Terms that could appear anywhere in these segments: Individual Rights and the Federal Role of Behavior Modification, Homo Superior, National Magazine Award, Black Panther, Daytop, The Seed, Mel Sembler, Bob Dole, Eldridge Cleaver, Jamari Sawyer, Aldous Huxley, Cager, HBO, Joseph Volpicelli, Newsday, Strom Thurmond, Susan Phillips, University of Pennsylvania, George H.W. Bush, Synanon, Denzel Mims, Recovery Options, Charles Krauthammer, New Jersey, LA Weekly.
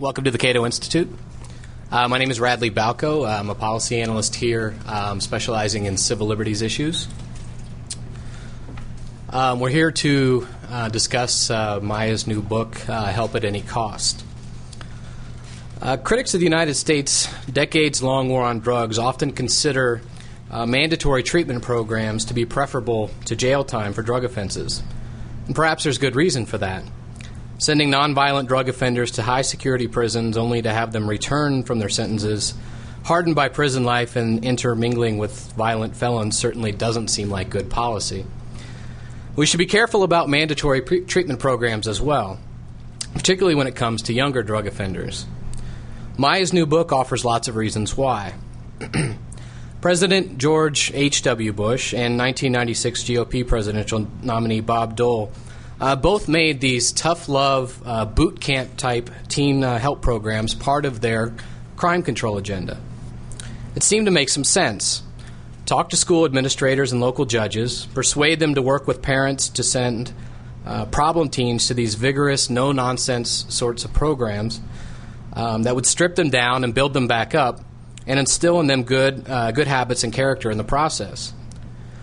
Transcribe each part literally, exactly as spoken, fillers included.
Welcome to the Cato Institute. Uh, my name is Radley Balko. I'm a policy analyst here, um, specializing in civil liberties issues. Um, we're here to uh, discuss uh, Maya's new book, uh, Help at Any Cost. Uh, critics of the United States' decades-long war on drugs often consider uh, mandatory treatment programs to be preferable to jail time for drug offenses. And perhaps there's good reason for that. Sending nonviolent drug offenders to high-security prisons only to have them return from their sentences, hardened by prison life and intermingling with violent felons, certainly doesn't seem like good policy. We should be careful about mandatory pre- treatment programs as well, particularly when it comes to younger drug offenders. Maya's new book offers lots of reasons why. President George H W. Bush and nineteen ninety-six G O P presidential nominee Bob Dole Uh, both made these tough love, uh, boot camp type teen uh, help programs part of their crime control agenda. It seemed to make some sense. Talk to school administrators and local judges, persuade them to work with parents to send uh, problem teens to these vigorous, no-nonsense sorts of programs um, that would strip them down and build them back up and instill in them good, uh, good habits and character in the process.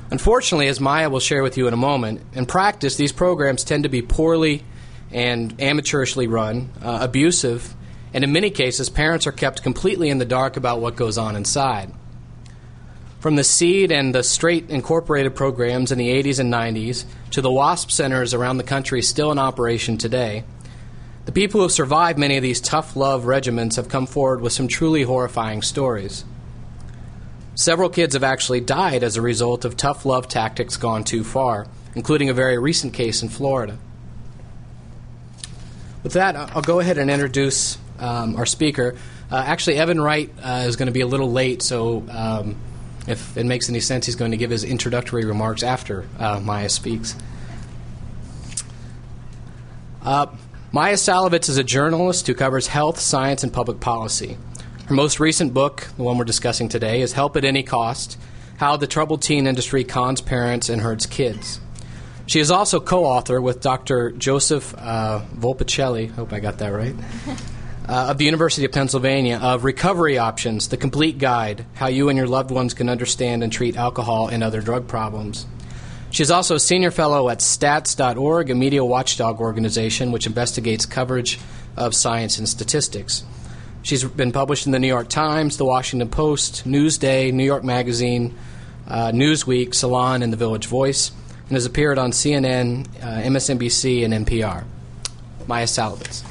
Unfortunately, as Maya will share with you in a moment, in practice, these programs tend to be poorly and amateurishly run, uh, abusive, and in many cases, parents are kept completely in the dark about what goes on inside. From the Seed and the Straight Incorporated programs in the eighties and nineties to the WASP centers around the country still in operation today, the people who have survived many of these tough love regimens have come forward with some truly horrifying stories. Several kids have actually died as a result of tough love tactics gone too far, including a very recent case in Florida. With that, I'll go ahead and introduce um, our speaker. Uh, actually, Evan Wright uh, is going to be a little late, so um, if it makes any sense, he's going to give his introductory remarks after uh, Maya speaks. Uh, Maya Szalavitz is a journalist who covers health, science, and public policy. Her most recent book, the one we're discussing today, is Help at Any Cost, How the Troubled Teen Industry Cons Parents and Hurts Kids. She is also co-author with Doctor Joseph uh, Volpicelli, hope I got that right, uh, of the University of Pennsylvania, of Recovery Options, The Complete Guide, How You and Your Loved Ones Can Understand and Treat Alcohol and Other Drug Problems. She is also a senior fellow at Stats dot org, a media watchdog organization which investigates coverage of science and statistics. She's been published in the New York Times, the Washington Post, Newsday, New York Magazine, uh, Newsweek, Salon, and the Village Voice, and has appeared on C N N, uh, M S N B C, and N P R. Maya Szalavitz.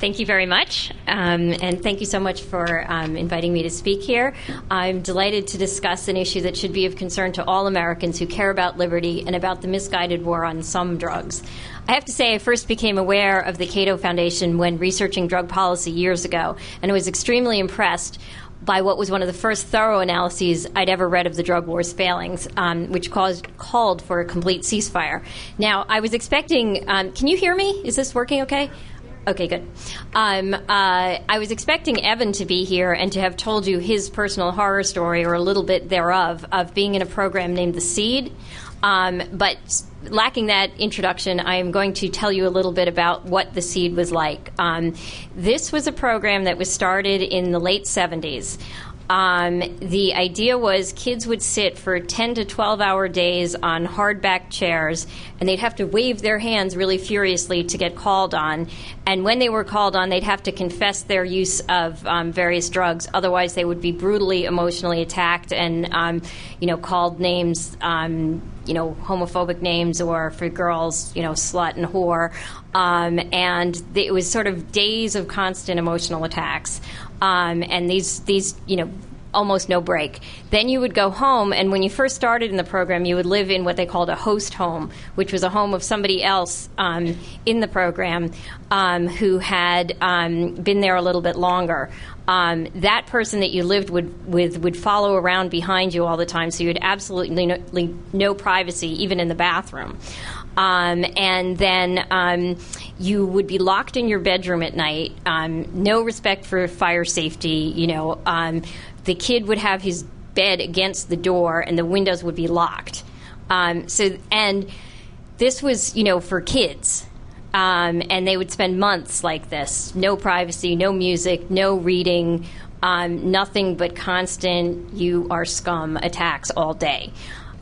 Thank you very much, um, and thank you so much for um, inviting me to speak here. I'm delighted to discuss an issue that should be of concern to all Americans who care about liberty and about the misguided war on some drugs. I have to say I first became aware of the Cato Foundation when researching drug policy years ago, and I was extremely impressed by what was one of the first thorough analyses I'd ever read of the drug war's failings, um, which caused, called for a complete ceasefire. Now, I was expecting um, – can you hear me? Is this working okay? Okay, good. Um, uh, I was expecting Evan to be here and to have told you his personal horror story, or a little bit thereof, of being in a program named The Seed. Um, but lacking that introduction, I am going to tell you a little bit about what The Seed was like. Um, this was a program that was started in the late seventies. Um, the idea was kids would sit for ten to twelve hour days on hardback chairs, and they'd have to wave their hands really furiously to get called on. And when they were called on, they'd have to confess their use of um, various drugs. Otherwise, they would be brutally emotionally attacked and, um, you know, called names, um, you know, homophobic names, or for girls, you know, slut and whore. Um, and it was sort of days of constant emotional attacks. Um, and these, these, you know, almost no break. Then you would go home, and when you first started in the program, you would live in what they called a host home, which was a home of somebody else um, in the program um, who had um, been there a little bit longer. Um, that person that you lived would, with would follow around behind you all the time, so you had absolutely no, no privacy, even in the bathroom. Um, and then um, you would be locked in your bedroom at night, um, no respect for fire safety, you know. Um, the kid would have his bed against the door, and the windows would be locked. Um, so, and this was, you know, for kids. Um, and they would spend months like this, no privacy, no music, no reading, um, nothing but constant you are scum attacks all day.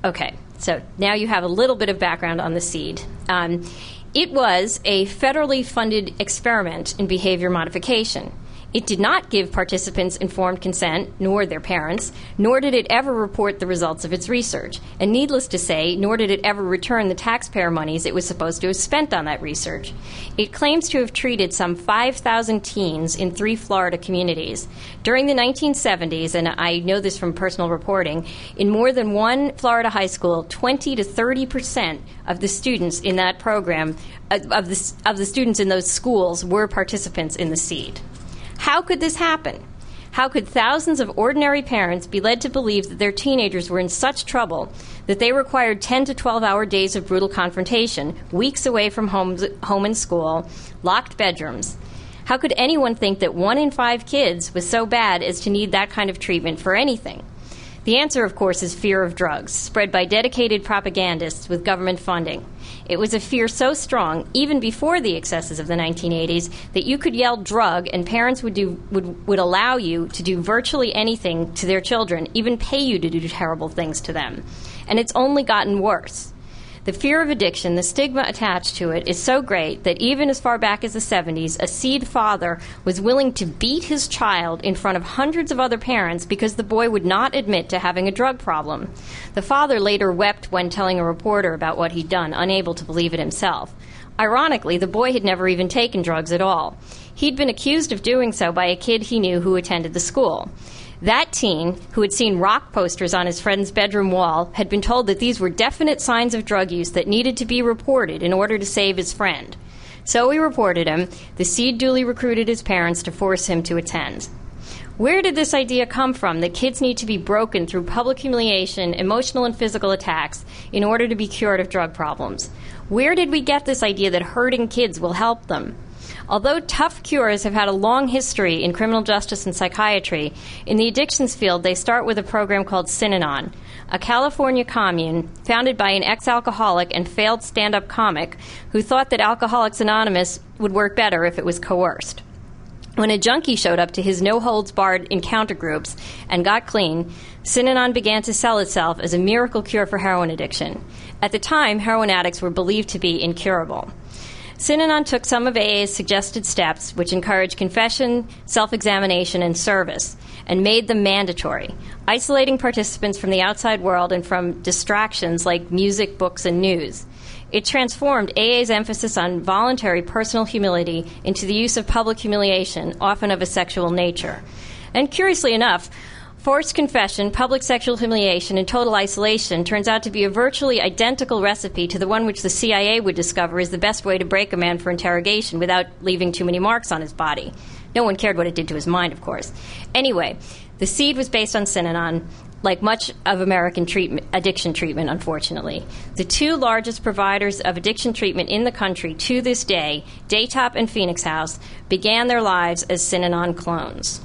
Okay, so now you have a little bit of background on The Seed. Um, it was a federally funded experiment in behavior modification. It did not give participants informed consent, nor their parents, nor did it ever report the results of its research. And needless to say, nor did it ever return the taxpayer monies it was supposed to have spent on that research. It claims to have treated some five thousand teens in three Florida communities. During the nineteen seventies, and I know this from personal reporting, in more than one Florida high school, twenty to thirty percent of the students in that program, of the, of the students in those schools, were participants in The Seed. How could this happen? How could thousands of ordinary parents be led to believe that their teenagers were in such trouble that they required ten to twelve hour days of brutal confrontation, weeks away from home, home and school, locked bedrooms? How could anyone think that one in five kids was so bad as to need that kind of treatment for anything? The answer, of course, is fear of drugs, spread by dedicated propagandists with government funding. It was a fear so strong, even before the excesses of the nineteen eighties, that you could yell drug and parents would, do, would, would allow you to do virtually anything to their children, even pay you to do terrible things to them. And it's only gotten worse. The fear of addiction, the stigma attached to it, is so great that even as far back as the seventies, a Seed father was willing to beat his child in front of hundreds of other parents because the boy would not admit to having a drug problem. The father later wept when telling a reporter about what he'd done, unable to believe it himself. Ironically, the boy had never even taken drugs at all. He'd been accused of doing so by a kid he knew who attended the school. That teen, who had seen rock posters on his friend's bedroom wall, had been told that these were definite signs of drug use that needed to be reported in order to save his friend. So he reported him. The Seed duly recruited his parents to force him to attend. Where did this idea come from that kids need to be broken through public humiliation, emotional and physical attacks in order to be cured of drug problems? Where did we get this idea that hurting kids will help them? Although tough cures have had a long history in criminal justice and psychiatry, in the addictions field they start with a program called Synanon, a California commune founded by an ex-alcoholic and failed stand-up comic who thought that Alcoholics Anonymous would work better if it was coerced. When a junkie showed up to his no-holds-barred encounter groups and got clean, Synanon began to sell itself as a miracle cure for heroin addiction. At the time, heroin addicts were believed to be incurable. Synanon took some of A A's suggested steps, which encourage confession, self-examination, and service, and made them mandatory, isolating participants from the outside world and from distractions like music, books, and news. It transformed A A's emphasis on voluntary personal humility into the use of public humiliation, often of a sexual nature. And curiously enough, forced confession, public sexual humiliation, and total isolation turns out to be a virtually identical recipe to the one which the C I A would discover is the best way to break a man for interrogation without leaving too many marks on his body. No one cared what it did to his mind, of course. Anyway, The Seed was based on Synanon, like much of American treatment, addiction treatment, unfortunately. The two largest providers of addiction treatment in the country to this day, Daytop and Phoenix House, began their lives as Synanon clones.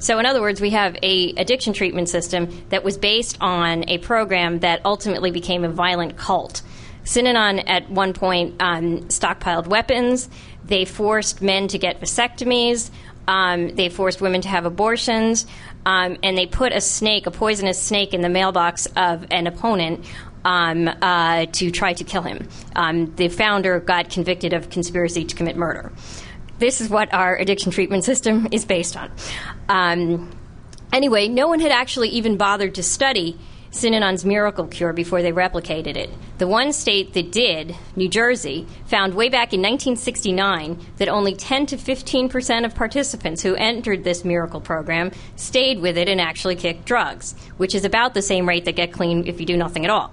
So in other words, we have an addiction treatment system that was based on a program that ultimately became a violent cult. Synanon at one point um, stockpiled weapons. They forced men to get vasectomies. Um, they forced women to have abortions. Um, and they put a snake, a poisonous snake, in the mailbox of an opponent um, uh, to try to kill him. Um, the founder got convicted of conspiracy to commit murder. This is what our addiction treatment system is based on. Um, anyway, no one had actually even bothered to study Synanon's miracle cure before they replicated it. The one state that did, New Jersey, found way back in nineteen sixty-nine that only ten to fifteen percent of participants who entered this miracle program stayed with it and actually kicked drugs, which is about the same rate that get clean if you do nothing at all.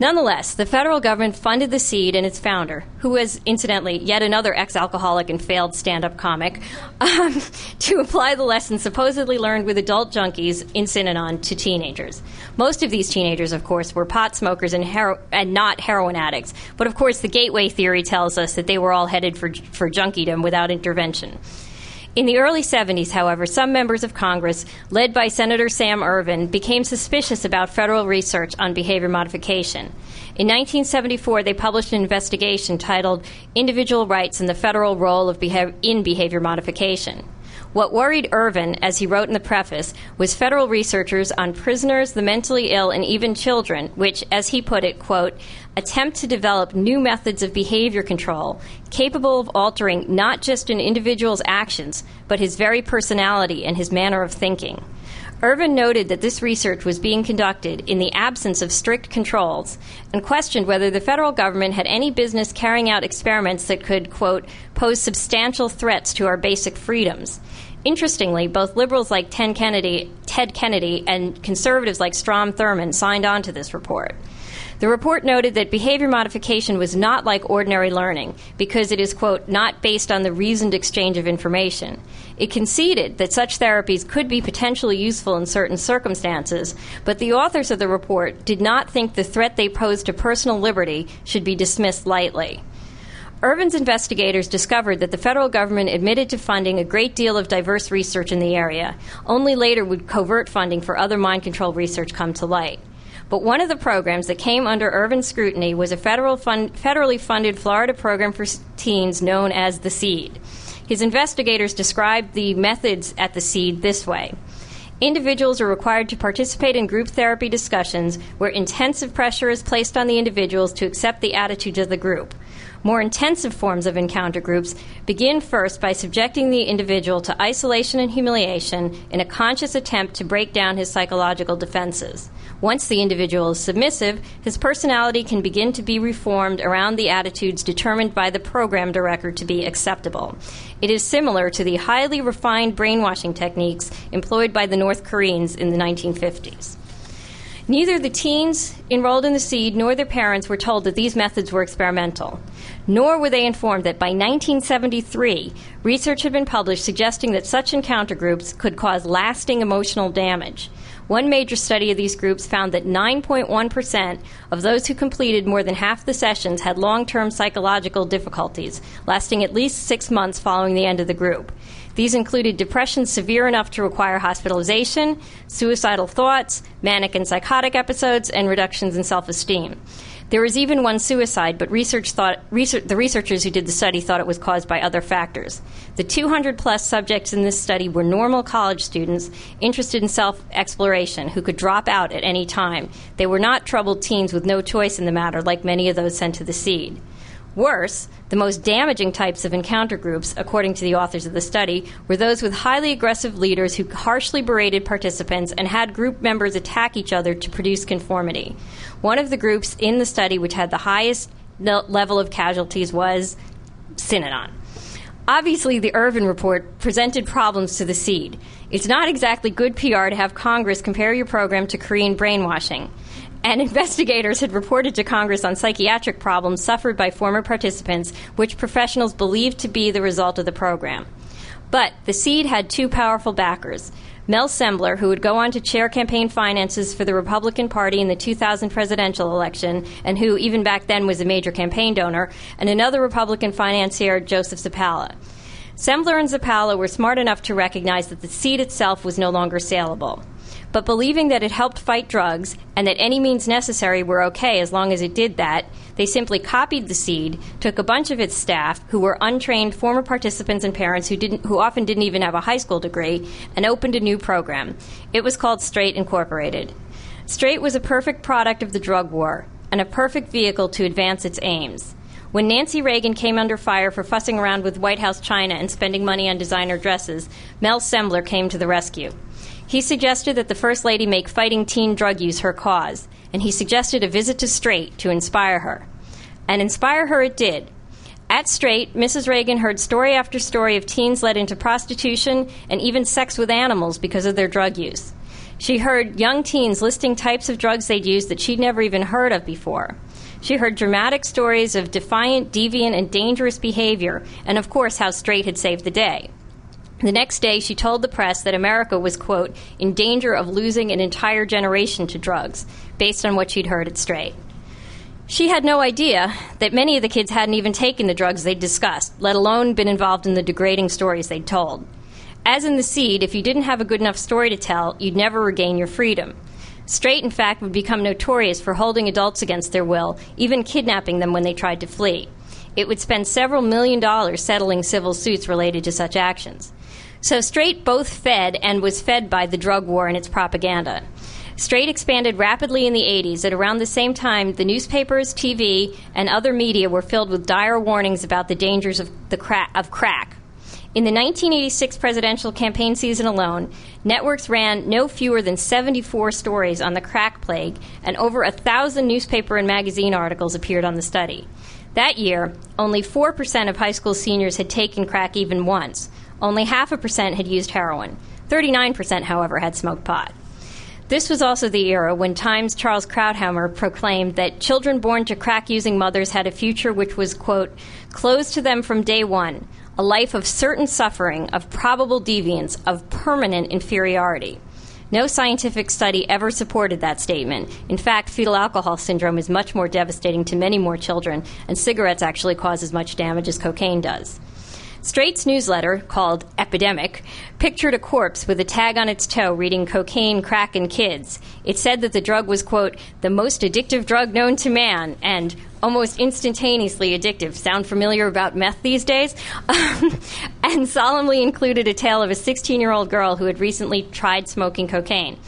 Nonetheless, the federal government funded The Seed and its founder, who was, incidentally, yet another ex-alcoholic and failed stand-up comic, um, to apply the lessons supposedly learned with adult junkies in Synanon to teenagers. Most of these teenagers, of course, were pot smokers and, hero- and not heroin addicts. But, of course, the gateway theory tells us that they were all headed for, for junkiedom without intervention. In the early seventies, however, some members of Congress, led by Senator Sam Ervin, became suspicious about federal research on behavior modification. In nineteen seventy-four, they published an investigation titled Individual Rights and the Federal Role of Behavior in Behavior Modification. What worried Ervin, as he wrote in the preface, was federal researchers on prisoners, the mentally ill, and even children, which, as he put it, quote, attempt to develop new methods of behavior control capable of altering not just an individual's actions, but his very personality and his manner of thinking. Ervin noted that this research was being conducted in the absence of strict controls and questioned whether the federal government had any business carrying out experiments that could, quote, pose substantial threats to our basic freedoms. Interestingly, both liberals like Ted Kennedy, Ted Kennedy and conservatives like Strom Thurmond signed on to this report. The report noted that behavior modification was not like ordinary learning because it is, quote, not based on the reasoned exchange of information. It conceded that such therapies could be potentially useful in certain circumstances, but the authors of the report did not think the threat they posed to personal liberty should be dismissed lightly. Ervin's investigators discovered that the federal government admitted to funding a great deal of diverse research in the area. Only later would covert funding for other mind control research come to light. But one of the programs that came under Ervin's scrutiny was a federal fund, federally funded Florida program for teens known as The Seed. His investigators described the methods at The Seed this way. Individuals are required to participate in group therapy discussions where intensive pressure is placed on the individuals to accept the attitudes of the group. More intensive forms of encounter groups begin first by subjecting the individual to isolation and humiliation in a conscious attempt to break down his psychological defenses. Once the individual is submissive, his personality can begin to be reformed around the attitudes determined by the program director to be acceptable. It is similar to the highly refined brainwashing techniques employed by the North Koreans in the nineteen fifties. Neither the teens enrolled in The Seed nor their parents were told that these methods were experimental, nor were they informed that by nineteen seventy-three, research had been published suggesting that such encounter groups could cause lasting emotional damage. One major study of these groups found that nine point one percent of those who completed more than half the sessions had long-term psychological difficulties, lasting at least six months following the end of the group. These included depression severe enough to require hospitalization, suicidal thoughts, manic and psychotic episodes, and reductions in self-esteem. There was even one suicide, but research thought, research, the researchers who did the study thought it was caused by other factors. The two hundred plus subjects in this study were normal college students interested in self-exploration who could drop out at any time. They were not troubled teens with no choice in the matter, like many of those sent to The Seed. Worse, the most damaging types of encounter groups, according to the authors of the study, were those with highly aggressive leaders who harshly berated participants and had group members attack each other to produce conformity. One of the groups in the study which had the highest level of casualties was Synanon. Obviously, the Ervin report presented problems to The Seed. It's not exactly good P R to have Congress compare your program to Korean brainwashing. And investigators had reported to Congress on psychiatric problems suffered by former participants, which professionals believed to be the result of the program. But The Seed had two powerful backers. Mel Sembler, who would go on to chair campaign finances for the Republican Party in the two thousand presidential election, and who even back then was a major campaign donor, and another Republican financier, Joseph Zappala. Sembler and Zappala were smart enough to recognize that The Seed itself was no longer saleable. But believing that it helped fight drugs and that any means necessary were okay as long as it did that, they simply copied The Seed, took a bunch of its staff, who were untrained former participants and parents who didn't, who often didn't even have a high school degree, and opened a new program. It was called Straight Incorporated. Straight was a perfect product of the drug war and a perfect vehicle to advance its aims. When Nancy Reagan came under fire for fussing around with White House china and spending money on designer dresses, Mel Sembler came to the rescue. He suggested that the First Lady make fighting teen drug use her cause, and he suggested a visit to Straight to inspire her. And inspire her it did. At Straight, Missus Reagan heard story after story of teens led into prostitution and even sex with animals because of their drug use. She heard young teens listing types of drugs they'd used that she'd never even heard of before. She heard dramatic stories of defiant, deviant, and dangerous behavior, and of course how Straight had saved the day. The next day, she told the press that America was, quote, in danger of losing an entire generation to drugs, based on what she'd heard at Straight. She had no idea that many of the kids hadn't even taken the drugs they'd discussed, let alone been involved in the degrading stories they'd told. As in The Seed, if you didn't have a good enough story to tell, you'd never regain your freedom. Straight, in fact, would become notorious for holding adults against their will, even kidnapping them when they tried to flee. It would spend several million dollars settling civil suits related to such actions. So Straight both fed and was fed by the drug war and its propaganda. Straight expanded rapidly in the eighties. At around the same time, the newspapers, T V, and other media were filled with dire warnings about the dangers of, the crack, of crack. In the nineteen eighty-six presidential campaign season alone, networks ran no fewer than seventy-four stories on the crack plague, and over a thousand newspaper and magazine articles appeared on the study. That year, only four percent of high school seniors had taken crack even once. Only half a percent had used heroin. thirty-nine percent, however, had smoked pot. This was also the era when Times' Charles Krauthammer proclaimed that children born to crack-using mothers had a future which was, quote, closed to them from day one, a life of certain suffering, of probable deviance, of permanent inferiority. No scientific study ever supported that statement. In fact, fetal alcohol syndrome is much more devastating to many more children, and cigarettes actually cause as much damage as cocaine does. Straight's newsletter, called Epidemic, pictured a corpse with a tag on its toe reading cocaine, crack, and kids. It said that the drug was, quote, the most addictive drug known to man, and almost instantaneously addictive. Sound familiar about meth these days? And solemnly included a tale of a sixteen-year-old girl who had recently tried smoking cocaine.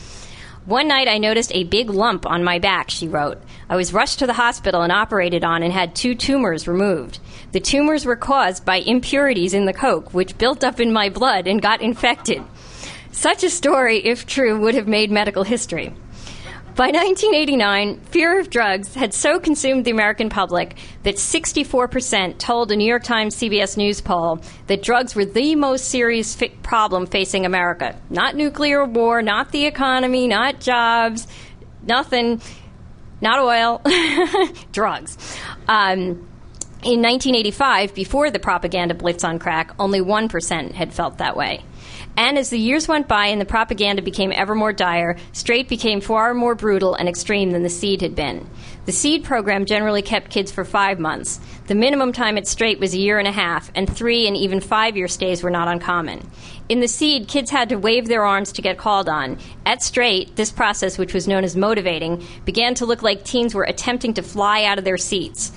One night I noticed a big lump on my back, she wrote. I was rushed to the hospital and operated on and had two tumors removed. The tumors were caused by impurities in the coke, which built up in my blood and got infected. Such a story, if true, would have made medical history. By nineteen eighty-nine, fear of drugs had so consumed the American public that sixty-four percent told a New York Times C B S News poll that drugs were the most serious fi- problem facing America. Not nuclear war, not the economy, not jobs, nothing, not oil, drugs. Um, In nineteen eighty-five, before the propaganda blitz on crack, only one percent had felt that way. And as the years went by and the propaganda became ever more dire, Straight became far more brutal and extreme than the Seed had been. The Seed program generally kept kids for five months. The minimum time at Straight was a year and a half, and three and even five-year stays were not uncommon. In the Seed, kids had to wave their arms to get called on. At Straight, this process, which was known as motivating, began to look like teens were attempting to fly out of their seats.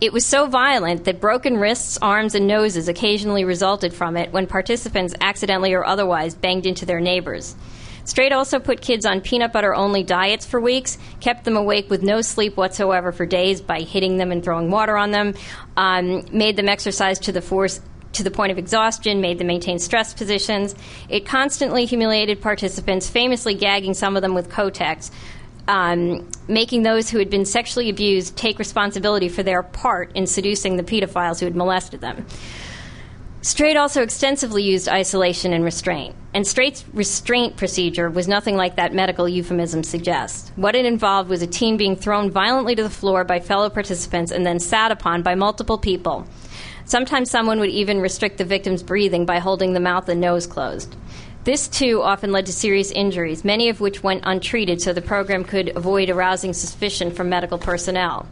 It was so violent that broken wrists, arms, and noses occasionally resulted from it when participants accidentally or otherwise banged into their neighbors. Straight also put kids on peanut butter-only diets for weeks, kept them awake with no sleep whatsoever for days by hitting them and throwing water on them, um, made them exercise to the force to the point of exhaustion, made them maintain stress positions. It constantly humiliated participants, famously gagging some of them with Kotex, Um, making those who had been sexually abused take responsibility for their part in seducing the pedophiles who had molested them. Straight also extensively used isolation and restraint, and Straight's restraint procedure was nothing like that medical euphemism suggests. What it involved was a teen being thrown violently to the floor by fellow participants and then sat upon by multiple people. Sometimes someone would even restrict the victim's breathing by holding the mouth and nose closed. This, too, often led to serious injuries, many of which went untreated so the program could avoid arousing suspicion from medical personnel.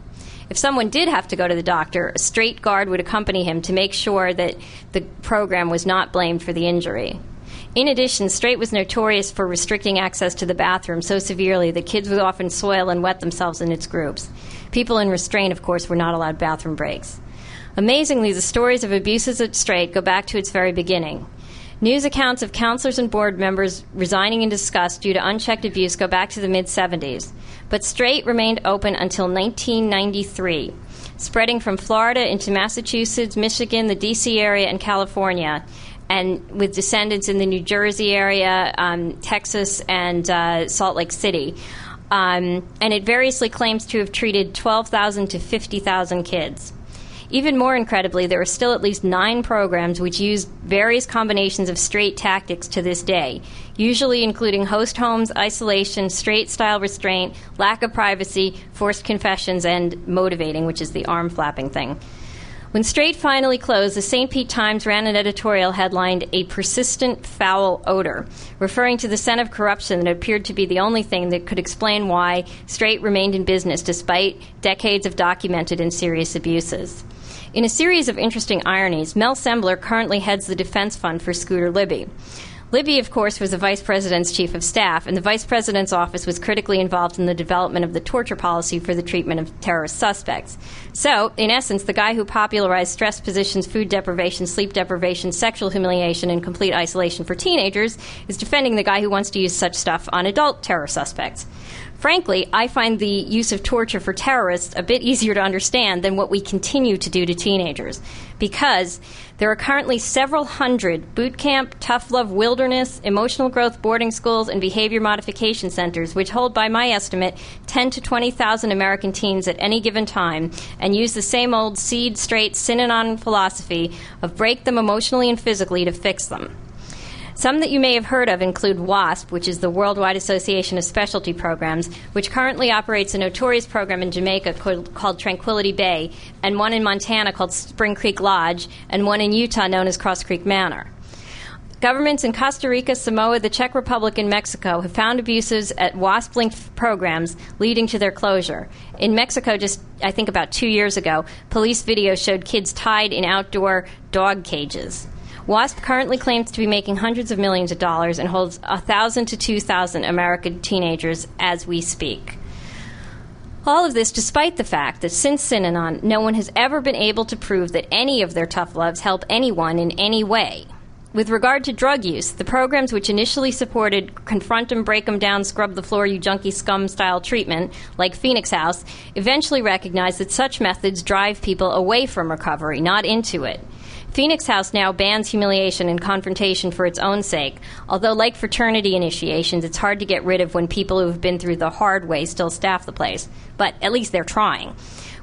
If someone did have to go to the doctor, a Straight guard would accompany him to make sure that the program was not blamed for the injury. In addition, Straight was notorious for restricting access to the bathroom so severely that kids would often soil and wet themselves in its groups. People in restraint, of course, were not allowed bathroom breaks. Amazingly, the stories of abuses at Straight go back to its very beginning. News accounts of counselors and board members resigning in disgust due to unchecked abuse go back to the mid-seventies. But Straight remained open until nineteen ninety-three, spreading from Florida into Massachusetts, Michigan, the D C area, and California, and with descendants in the New Jersey area, um, Texas, and uh, Salt Lake City. Um, and it variously claims to have treated twelve thousand to fifty thousand kids. Even more incredibly, there are still at least nine programs which use various combinations of Straight tactics to this day, usually including host homes, isolation, Straight-style restraint, lack of privacy, forced confessions, and motivating, which is the arm-flapping thing. When Straight finally closed, the Saint Pete Times ran an editorial headlined "A Persistent Foul Odor," referring to the scent of corruption that appeared to be the only thing that could explain why Straight remained in business despite decades of documented and serious abuses. In a series of interesting ironies, Mel Sembler currently heads the defense fund for Scooter Libby. Libby, of course, was the vice president's chief of staff, and the vice president's office was critically involved in the development of the torture policy for the treatment of terrorist suspects. So, in essence, the guy who popularized stress positions, food deprivation, sleep deprivation, sexual humiliation, and complete isolation for teenagers is defending the guy who wants to use such stuff on adult terror suspects. Frankly, I find the use of torture for terrorists a bit easier to understand than what we continue to do to teenagers, because there are currently several hundred boot camp, tough love wilderness, emotional growth boarding schools, and behavior modification centers, which hold, by my estimate, ten to twenty thousand American teens at any given time, and use the same old Seed, Straight, Synanon philosophy of break them emotionally and physically to fix them. Some that you may have heard of include WASP, which is the Worldwide Association of Specialty Programs, which currently operates a notorious program in Jamaica called, called Tranquility Bay, and one in Montana called Spring Creek Lodge, and one in Utah known as Cross Creek Manor. Governments in Costa Rica, Samoa, the Czech Republic, and Mexico have found abuses at WASP-linked programs leading to their closure. In Mexico, just I think about two years ago, police video showed kids tied in outdoor dog cages. WASP currently claims to be making hundreds of millions of dollars and holds one thousand to two thousand American teenagers as we speak. All of this despite the fact that since Synanon, no one has ever been able to prove that any of their tough loves help anyone in any way. With regard to drug use, the programs which initially supported confront 'em, break 'em down, scrub the floor, you junkie scum style treatment, like Phoenix House, eventually recognized that such methods drive people away from recovery, not into it. Phoenix House now bans humiliation and confrontation for its own sake, although like fraternity initiations, it's hard to get rid of when people who have been through the hard way still staff the place. But at least they're trying.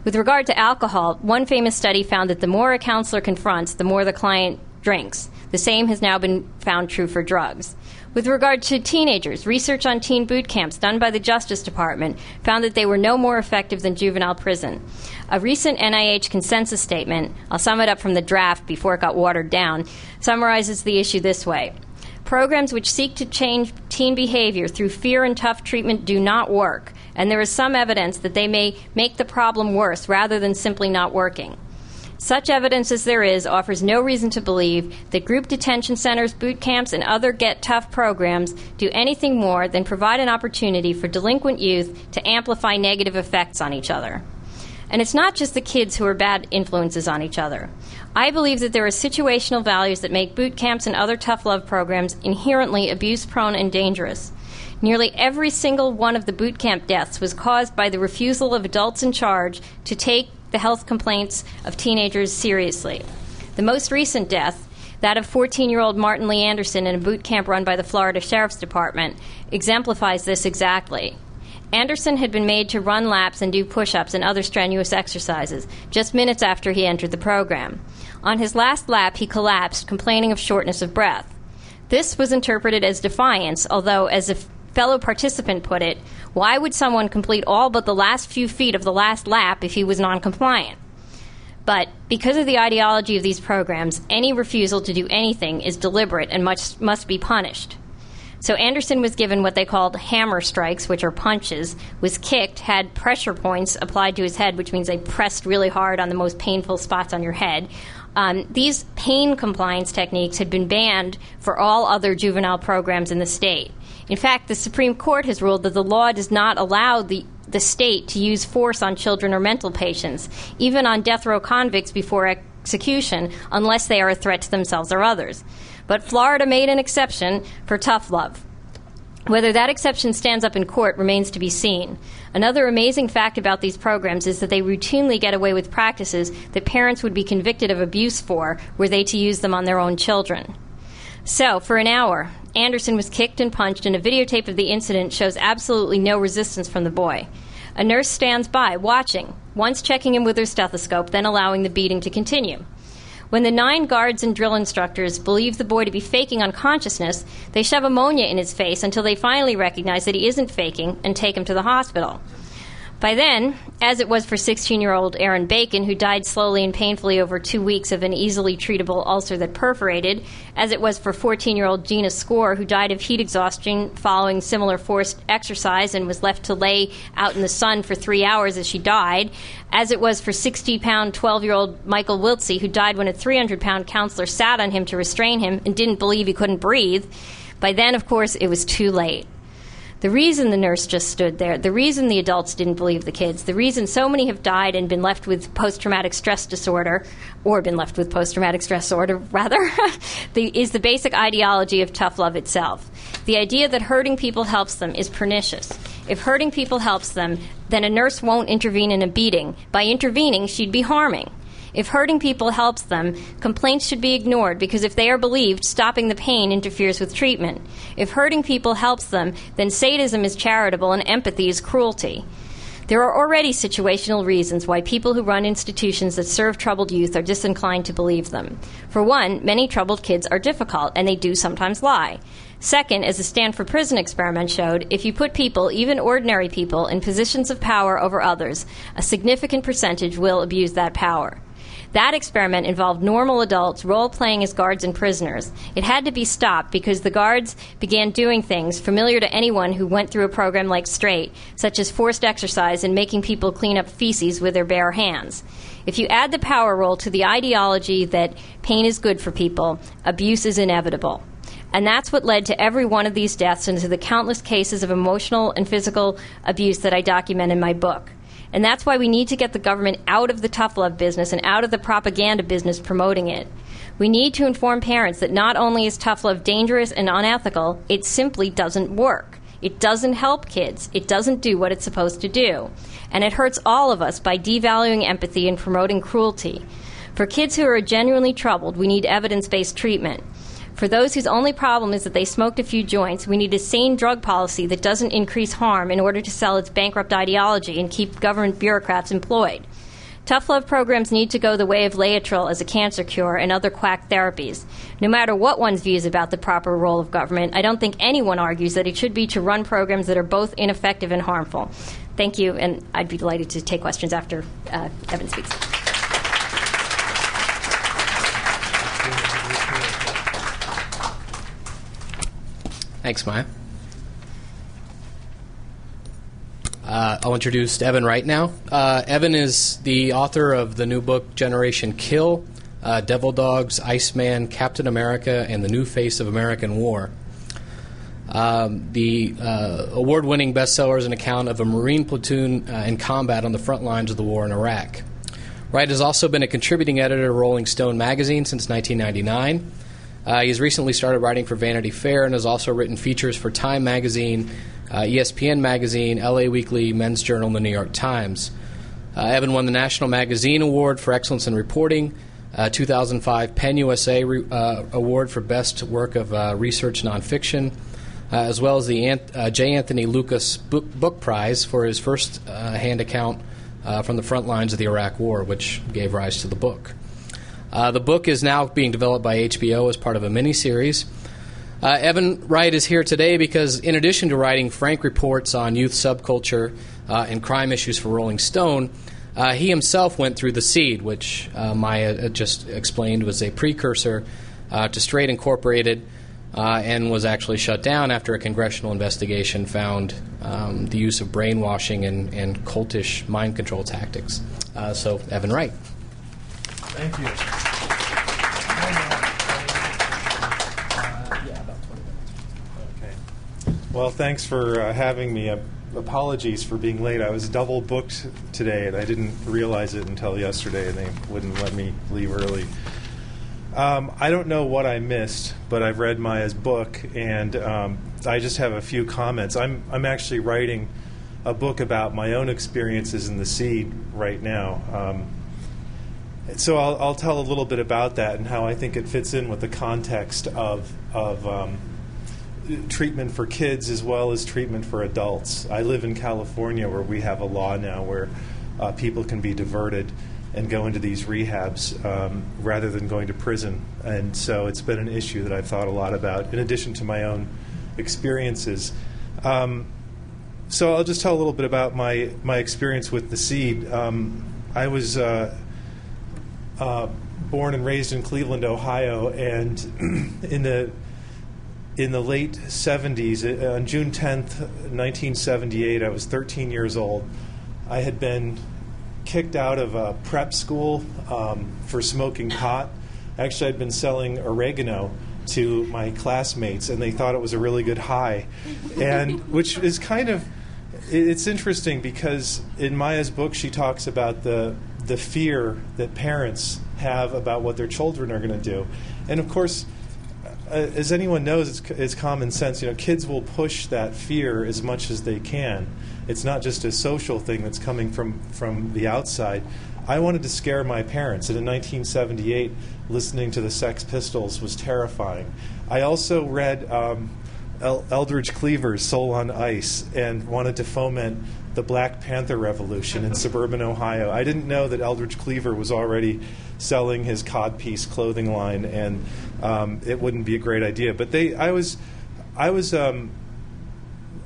With regard to alcohol, one famous study found that the more a counselor confronts, the more the client drinks. The same has now been found true for drugs. With regard to teenagers, research on teen boot camps done by the Justice Department found that they were no more effective than juvenile prison. A recent N I H consensus statement, I'll sum it up from the draft before it got watered down, summarizes the issue this way. Programs which seek to change teen behavior through fear and tough treatment do not work, and there is some evidence that they may make the problem worse rather than simply not working. Such evidence as there is offers no reason to believe that group detention centers, boot camps, and other Get Tough programs do anything more than provide an opportunity for delinquent youth to amplify negative effects on each other. And it's not just the kids who are bad influences on each other. I believe that there are situational values that make boot camps and other tough love programs inherently abuse-prone and dangerous. Nearly every single one of the boot camp deaths was caused by the refusal of adults in charge to take the health complaints of teenagers seriously. The most recent death, that of fourteen-year-old Martin Lee Anderson in a boot camp run by the Florida Sheriff's Department, exemplifies this exactly. Anderson had been made to run laps and do push-ups and other strenuous exercises just minutes after he entered the program. On his last lap, he collapsed, complaining of shortness of breath. This was interpreted as defiance, although, as a fellow participant put it, why would someone complete all but the last few feet of the last lap if he was non-compliant? But because of the ideology of these programs, any refusal to do anything is deliberate and much, must be punished. So Anderson was given what they called hammer strikes, which are punches, was kicked, had pressure points applied to his head, which means they pressed really hard on the most painful spots on your head. Um, these pain compliance techniques had been banned for all other juvenile programs in the state. In fact, the Supreme Court has ruled that the law does not allow the, the state to use force on children or mental patients, even on death row convicts before execution, unless they are a threat to themselves or others. But Florida made an exception for tough love. Whether that exception stands up in court remains to be seen. Another amazing fact about these programs is that they routinely get away with practices that parents would be convicted of abuse for were they to use them on their own children. So, for an hour, Anderson was kicked and punched, and a videotape of the incident shows absolutely no resistance from the boy. A nurse stands by, watching, once checking him with her stethoscope, then allowing the beating to continue. When the nine guards and drill instructors believe the boy to be faking unconsciousness, they shove ammonia in his face until they finally recognize that he isn't faking and take him to the hospital. By then, as it was for sixteen-year-old Aaron Bacon, who died slowly and painfully over two weeks of an easily treatable ulcer that perforated, as it was for fourteen-year-old Gina Score, who died of heat exhaustion following similar forced exercise and was left to lay out in the sun for three hours as she died, as it was for sixty-pound, twelve-year-old Michael Wiltsey, who died when a three hundred-pound counselor sat on him to restrain him and didn't believe he couldn't breathe, by then, of course, it was too late. The reason the nurse just stood there, the reason the adults didn't believe the kids, the reason so many have died and been left with post-traumatic stress disorder, or been left with post-traumatic stress disorder, rather, the, is the basic ideology of tough love itself. The idea that hurting people helps them is pernicious. If hurting people helps them, then a nurse won't intervene in a beating. By intervening, she'd be harming. If hurting people helps them, complaints should be ignored because if they are believed, stopping the pain interferes with treatment. If hurting people helps them, then sadism is charitable and empathy is cruelty. There are already situational reasons why people who run institutions that serve troubled youth are disinclined to believe them. For one, many troubled kids are difficult, and they do sometimes lie. Second, as the Stanford prison experiment showed, if you put people, even ordinary people, in positions of power over others, a significant percentage will abuse that power. That experiment involved normal adults role-playing as guards and prisoners. It had to be stopped because the guards began doing things familiar to anyone who went through a program like Straight, such as forced exercise and making people clean up feces with their bare hands. If you add the power role to the ideology that pain is good for people, abuse is inevitable. And that's what led to every one of these deaths and to the countless cases of emotional and physical abuse that I document in my book. And that's why we need to get the government out of the tough love business and out of the propaganda business promoting it. We need to inform parents that not only is tough love dangerous and unethical, it simply doesn't work. It doesn't help kids. It doesn't do what it's supposed to do. And it hurts all of us by devaluing empathy and promoting cruelty. For kids who are genuinely troubled, we need evidence-based treatment. For those whose only problem is that they smoked a few joints, we need a sane drug policy that doesn't increase harm in order to sell its bankrupt ideology and keep government bureaucrats employed. Tough love programs need to go the way of Laetril as a cancer cure and other quack therapies. No matter what one's views about the proper role of government, I don't think anyone argues that it should be to run programs that are both ineffective and harmful. Thank you, and I'd be delighted to take questions after uh, Evan speaks. Thanks, Maya. Uh, I'll introduce Evan Wright now. Uh, Evan is the author of the new book, Generation Kill, uh, Devil Dogs, Iceman, Captain America, and the New Face of American War. Um, the uh, award-winning bestseller is an account of a Marine platoon uh, in combat on the front lines of the war in Iraq. Wright has also been a contributing editor of Rolling Stone magazine since nineteen ninety-nine. Uh, he's recently started writing for Vanity Fair and has also written features for Time Magazine, uh, E S P N Magazine, L A Weekly, Men's Journal, and the New York Times. Uh, Evan won the National Magazine Award for Excellence in Reporting, uh, two thousand five PEN U S A re- uh, Award for Best Work of uh, Research Nonfiction, uh, as well as the Ant- uh, J. Anthony Lucas Book, Book Prize for his first uh, hand account uh, from the front lines of the Iraq War, which gave rise to the book. Uh, the book is now being developed by H B O as part of a miniseries. Uh, Evan Wright is here today because, in addition to writing frank reports on youth subculture uh, and crime issues for Rolling Stone, uh, he himself went through The Seed, which uh, Maya just explained was a precursor uh, to Straight Incorporated uh, and was actually shut down after a congressional investigation found um, the use of brainwashing and, and cultish mind control tactics. Uh, so, Evan Wright. Thank you. Okay. Well, thanks for uh, having me. Uh, apologies for being late. I was double booked today, and I didn't realize it until yesterday, and they wouldn't let me leave early. Um, I don't know what I missed, but I've read Maya's book, and um, I just have a few comments. I'm I'm actually writing a book about my own experiences in The Seed right now. Um, So I'll, I'll tell a little bit about that and how I think it fits in with the context of of um, treatment for kids as well as treatment for adults. I live in California where we have a law now where uh, people can be diverted and go into these rehabs um, rather than going to prison. And so it's been an issue that I've thought a lot about in addition to my own experiences. Um, So I'll just tell a little bit about my, my experience with The Seed. Um, I was uh, uh, born and raised in Cleveland, Ohio, and in the in the late seventies, on June tenth, nineteen seventy-eight, I was thirteen years old. I had been kicked out of a prep school um, for smoking pot. Actually, I'd been selling oregano to my classmates, and they thought it was a really good high, and which is kind of, it's interesting because in Maya's book she talks about the the fear that parents have about what their children are going to do, and of course, as anyone knows, it's, it's common sense. You know, kids will push that fear as much as they can. It's not just a social thing that's coming from from the outside. I wanted to scare my parents, and in nineteen seventy-eight, listening to the Sex Pistols was terrifying. I also read um, El- Eldridge Cleaver's Soul on Ice and wanted to foment the Black Panther Revolution in suburban Ohio. I didn't know that Eldridge Cleaver was already selling his Codpiece clothing line, and um, it wouldn't be a great idea. But they, I was, I was. Um,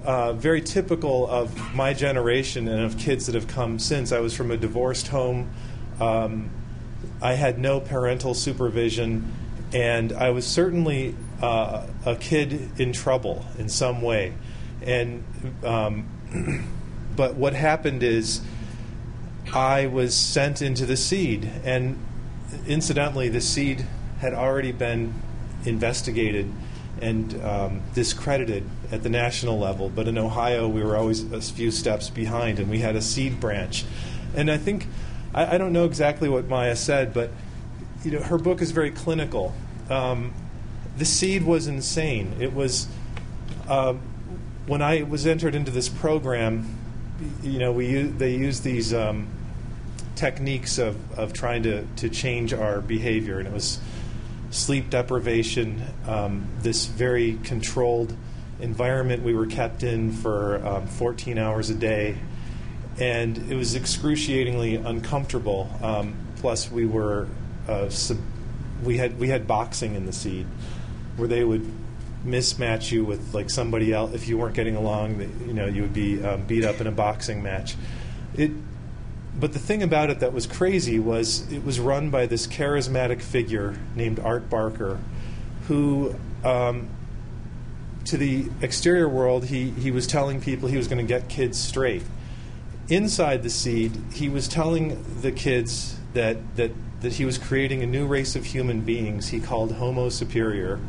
Uh, very typical of my generation and of kids that have come since. I was from a divorced home. Um, I had no parental supervision, and I was certainly uh, a kid in trouble in some way. And um, but what happened is I was sent into The Seed, and incidentally, The Seed had already been investigated and um, discredited at the national level, but in Ohio we were always a few steps behind, and we had a seed branch. And I think, I, I don't know exactly what Maya said, but you know, her book is very clinical. Um, the Seed was insane. It was, uh, when I was entered into this program, you know, we they used these um, techniques of, of trying to, to change our behavior, and it was sleep deprivation, um, this very controlled environment we were kept in for um, fourteen hours a day, and it was excruciatingly uncomfortable. Um, plus, we were uh, sub- we had we had boxing in The Seed, where they would mismatch you with like somebody else if you weren't getting along. You know, you would be um, beat up in a boxing match. It. But the thing about it that was crazy was it was run by this charismatic figure named Art Barker, who, um, to the exterior world, he, he was telling people he was going to get kids straight. Inside The Seed, he was telling the kids that, that, that he was creating a new race of human beings he called Homo Superior.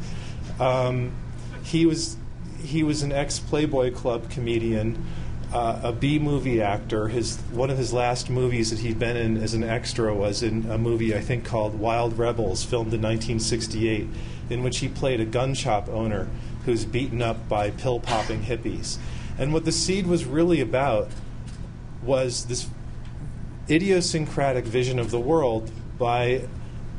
Um, he was he was an ex-Playboy Club comedian, Uh, a B-movie actor. His one of his last movies that he'd been in as an extra was in a movie I think called Wild Rebels, filmed in nineteen sixty-eight, in which he played a gun shop owner who's beaten up by pill-popping hippies. And what The Seed was really about was this idiosyncratic vision of the world by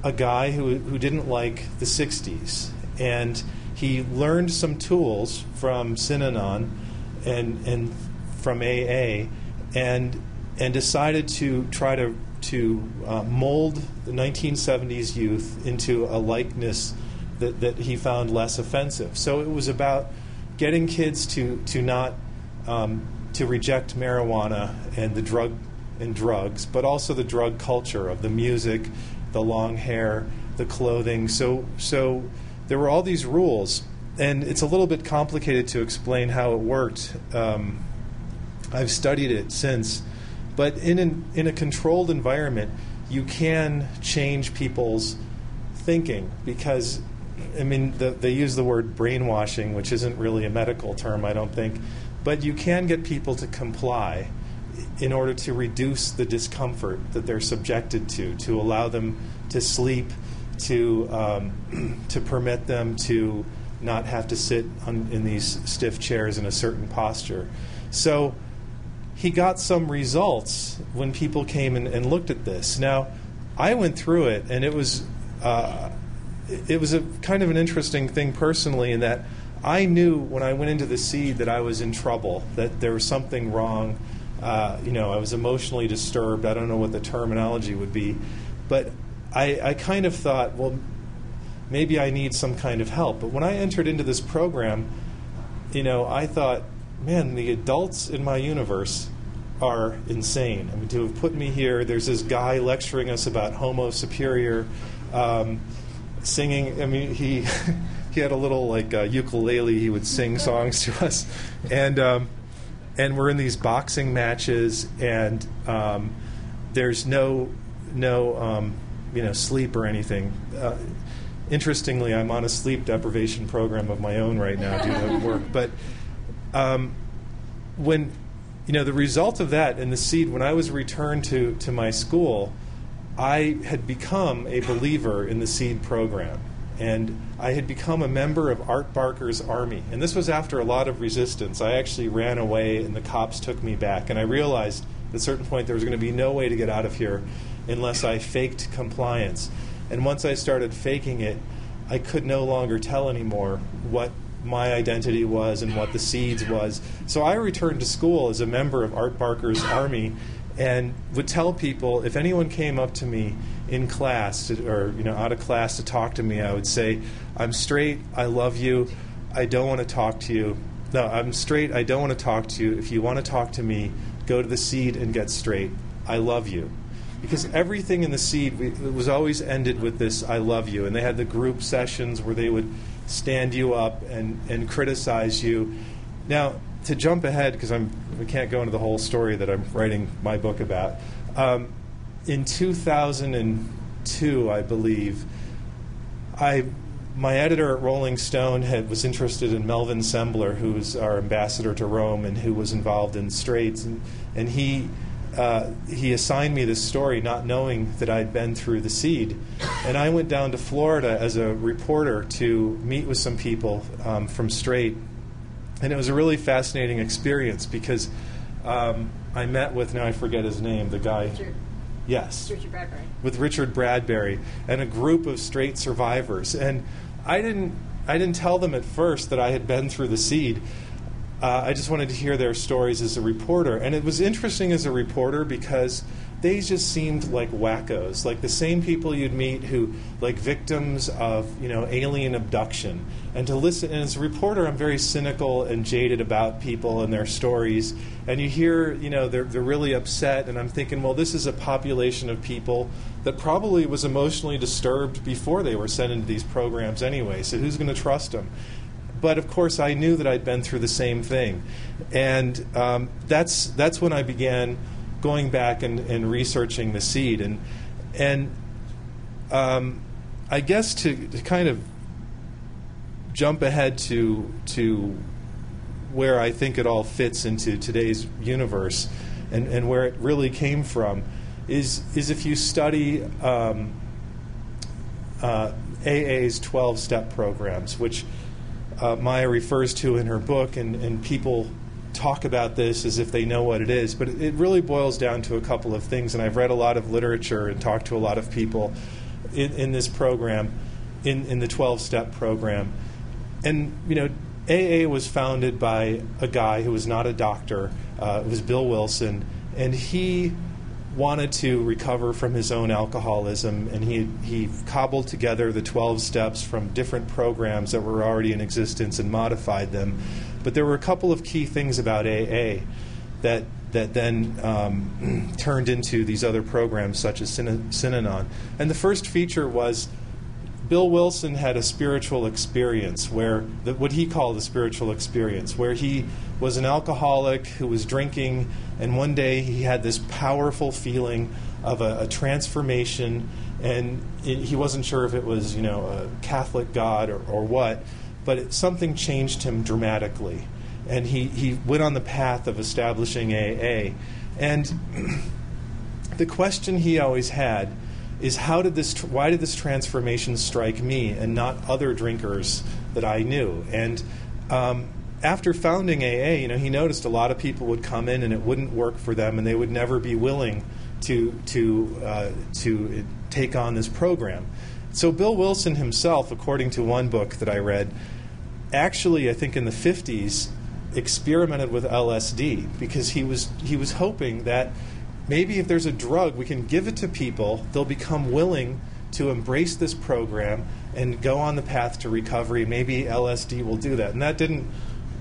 a guy who who didn't like the sixties, and he learned some tools from Synanon and and from A A, and and decided to try to to uh, mold the nineteen seventies youth into a likeness that, that he found less offensive. So it was about getting kids to to not um, to reject marijuana and the drug and drugs, but also the drug culture of the music, the long hair, the clothing. So so there were all these rules, and it's a little bit complicated to explain how it worked. Um, I've studied it since, but in an, in a controlled environment, you can change people's thinking because, I mean, the, they use the word brainwashing, which isn't really a medical term, I don't think, but you can get people to comply in order to reduce the discomfort that they're subjected to, to allow them to sleep, to um, to permit them to not have to sit on, in these stiff chairs in a certain posture. So he got some results when people came and, and looked at this. Now, I went through it, and it was uh, it was a kind of an interesting thing personally in that I knew when I went into The Seed that I was in trouble, that there was something wrong. Uh, you know, I was emotionally disturbed. I don't know what the terminology would be. But I, I kind of thought, well, maybe I need some kind of help. But when I entered into this program, you know, I thought, man, the adults in my universe are insane. I mean, to have put me here, there's this guy lecturing us about Homo Superior, um, singing. I mean, he he had a little like uh, ukulele. He would sing songs to us, and um, and we're in these boxing matches, and um, there's no no um, you know sleep or anything. Uh, interestingly, I'm on a sleep deprivation program of my own right now due to work, but um, when. You know, the result of that and the seed, when I was returned to, to my school, I had become a believer in the seed program. And I had become a member of Art Barker's army. And this was after a lot of resistance. I actually ran away and the cops took me back. And I realized at a certain point there was going to be no way to get out of here unless I faked compliance. And once I started faking it, I could no longer tell anymore what my identity was and what the seeds was. So I returned to school as a member of Art Barker's army and would tell people, if anyone came up to me in class to, or you know out of class to talk to me, I would say, I'm straight, I love you, I don't want to talk to you. No, I'm straight, I don't want to talk to you. If you want to talk to me, go to the seed and get straight. I love you. Because everything in the seed we, it was always ended with this, I love you. And they had the group sessions where they would stand you up and, and criticize you. Now, to jump ahead, because I'm we can't go into the whole story that I'm writing my book about. Um, in two thousand two, I believe, I my editor at Rolling Stone had, was interested in Melvin Sembler, who was our ambassador to Rome and who was involved in Straits, and, and he uh, he assigned me this story, not knowing that I'd been through the seed. And I went down to Florida as a reporter to meet with some people um, from Straight. And it was a really fascinating experience because um, I met with, now I forget his name, the guy. Richard. Yes. Richard Bradbury. With Richard Bradbury and a group of Straight survivors. And I didn't, I didn't tell them at first that I had been through the seed. Uh, I just wanted to hear their stories as a reporter. And it was interesting as a reporter because they just seemed like wackos, like the same people you'd meet who, like victims of, you know, alien abduction. And to listen, and as a reporter, I'm very cynical and jaded about people and their stories. And you hear, you know, they're, they're really upset. And I'm thinking, well, this is a population of people that probably was emotionally disturbed before they were sent into these programs anyway. So who's going to trust them? But, of course, I knew that I'd been through the same thing. And um, that's that's when I began going back and, and researching the seed. And and um, I guess to, to kind of jump ahead to, to where I think it all fits into today's universe and, and where it really came from is, is if you study um, uh, A A's twelve-step programs, which Uh, Maya refers to in her book, and, and people talk about this as if they know what it is, but it, it really boils down to a couple of things, and I've read a lot of literature and talked to a lot of people in, in this program, in, in the twelve-step program. And, you know, A A was founded by a guy who was not a doctor. Uh, it was Bill Wilson, and he wanted to recover from his own alcoholism, and he he cobbled together the twelve steps from different programs that were already in existence and modified them. But there were a couple of key things about A A that that then um, turned into these other programs such as Synanon. And the first feature was Bill Wilson had a spiritual experience where the, what he called a spiritual experience, where he was an alcoholic who was drinking, and one day he had this powerful feeling of a, a transformation, and it, he wasn't sure if it was, you know, a Catholic God or, or what, but it, something changed him dramatically, and he, he went on the path of establishing A A. And the question he always had is, how did this? Why did this transformation strike me and not other drinkers that I knew? And um, after founding A A, you know, he noticed a lot of people would come in and it wouldn't work for them, and they would never be willing to to uh, to take on this program. So Bill Wilson himself, according to one book that I read, actually I think in the fifties experimented with L S D because he was he was hoping that maybe if there's a drug, we can give it to people, they'll become willing to embrace this program and go on the path to recovery. Maybe L S D will do that, and that didn't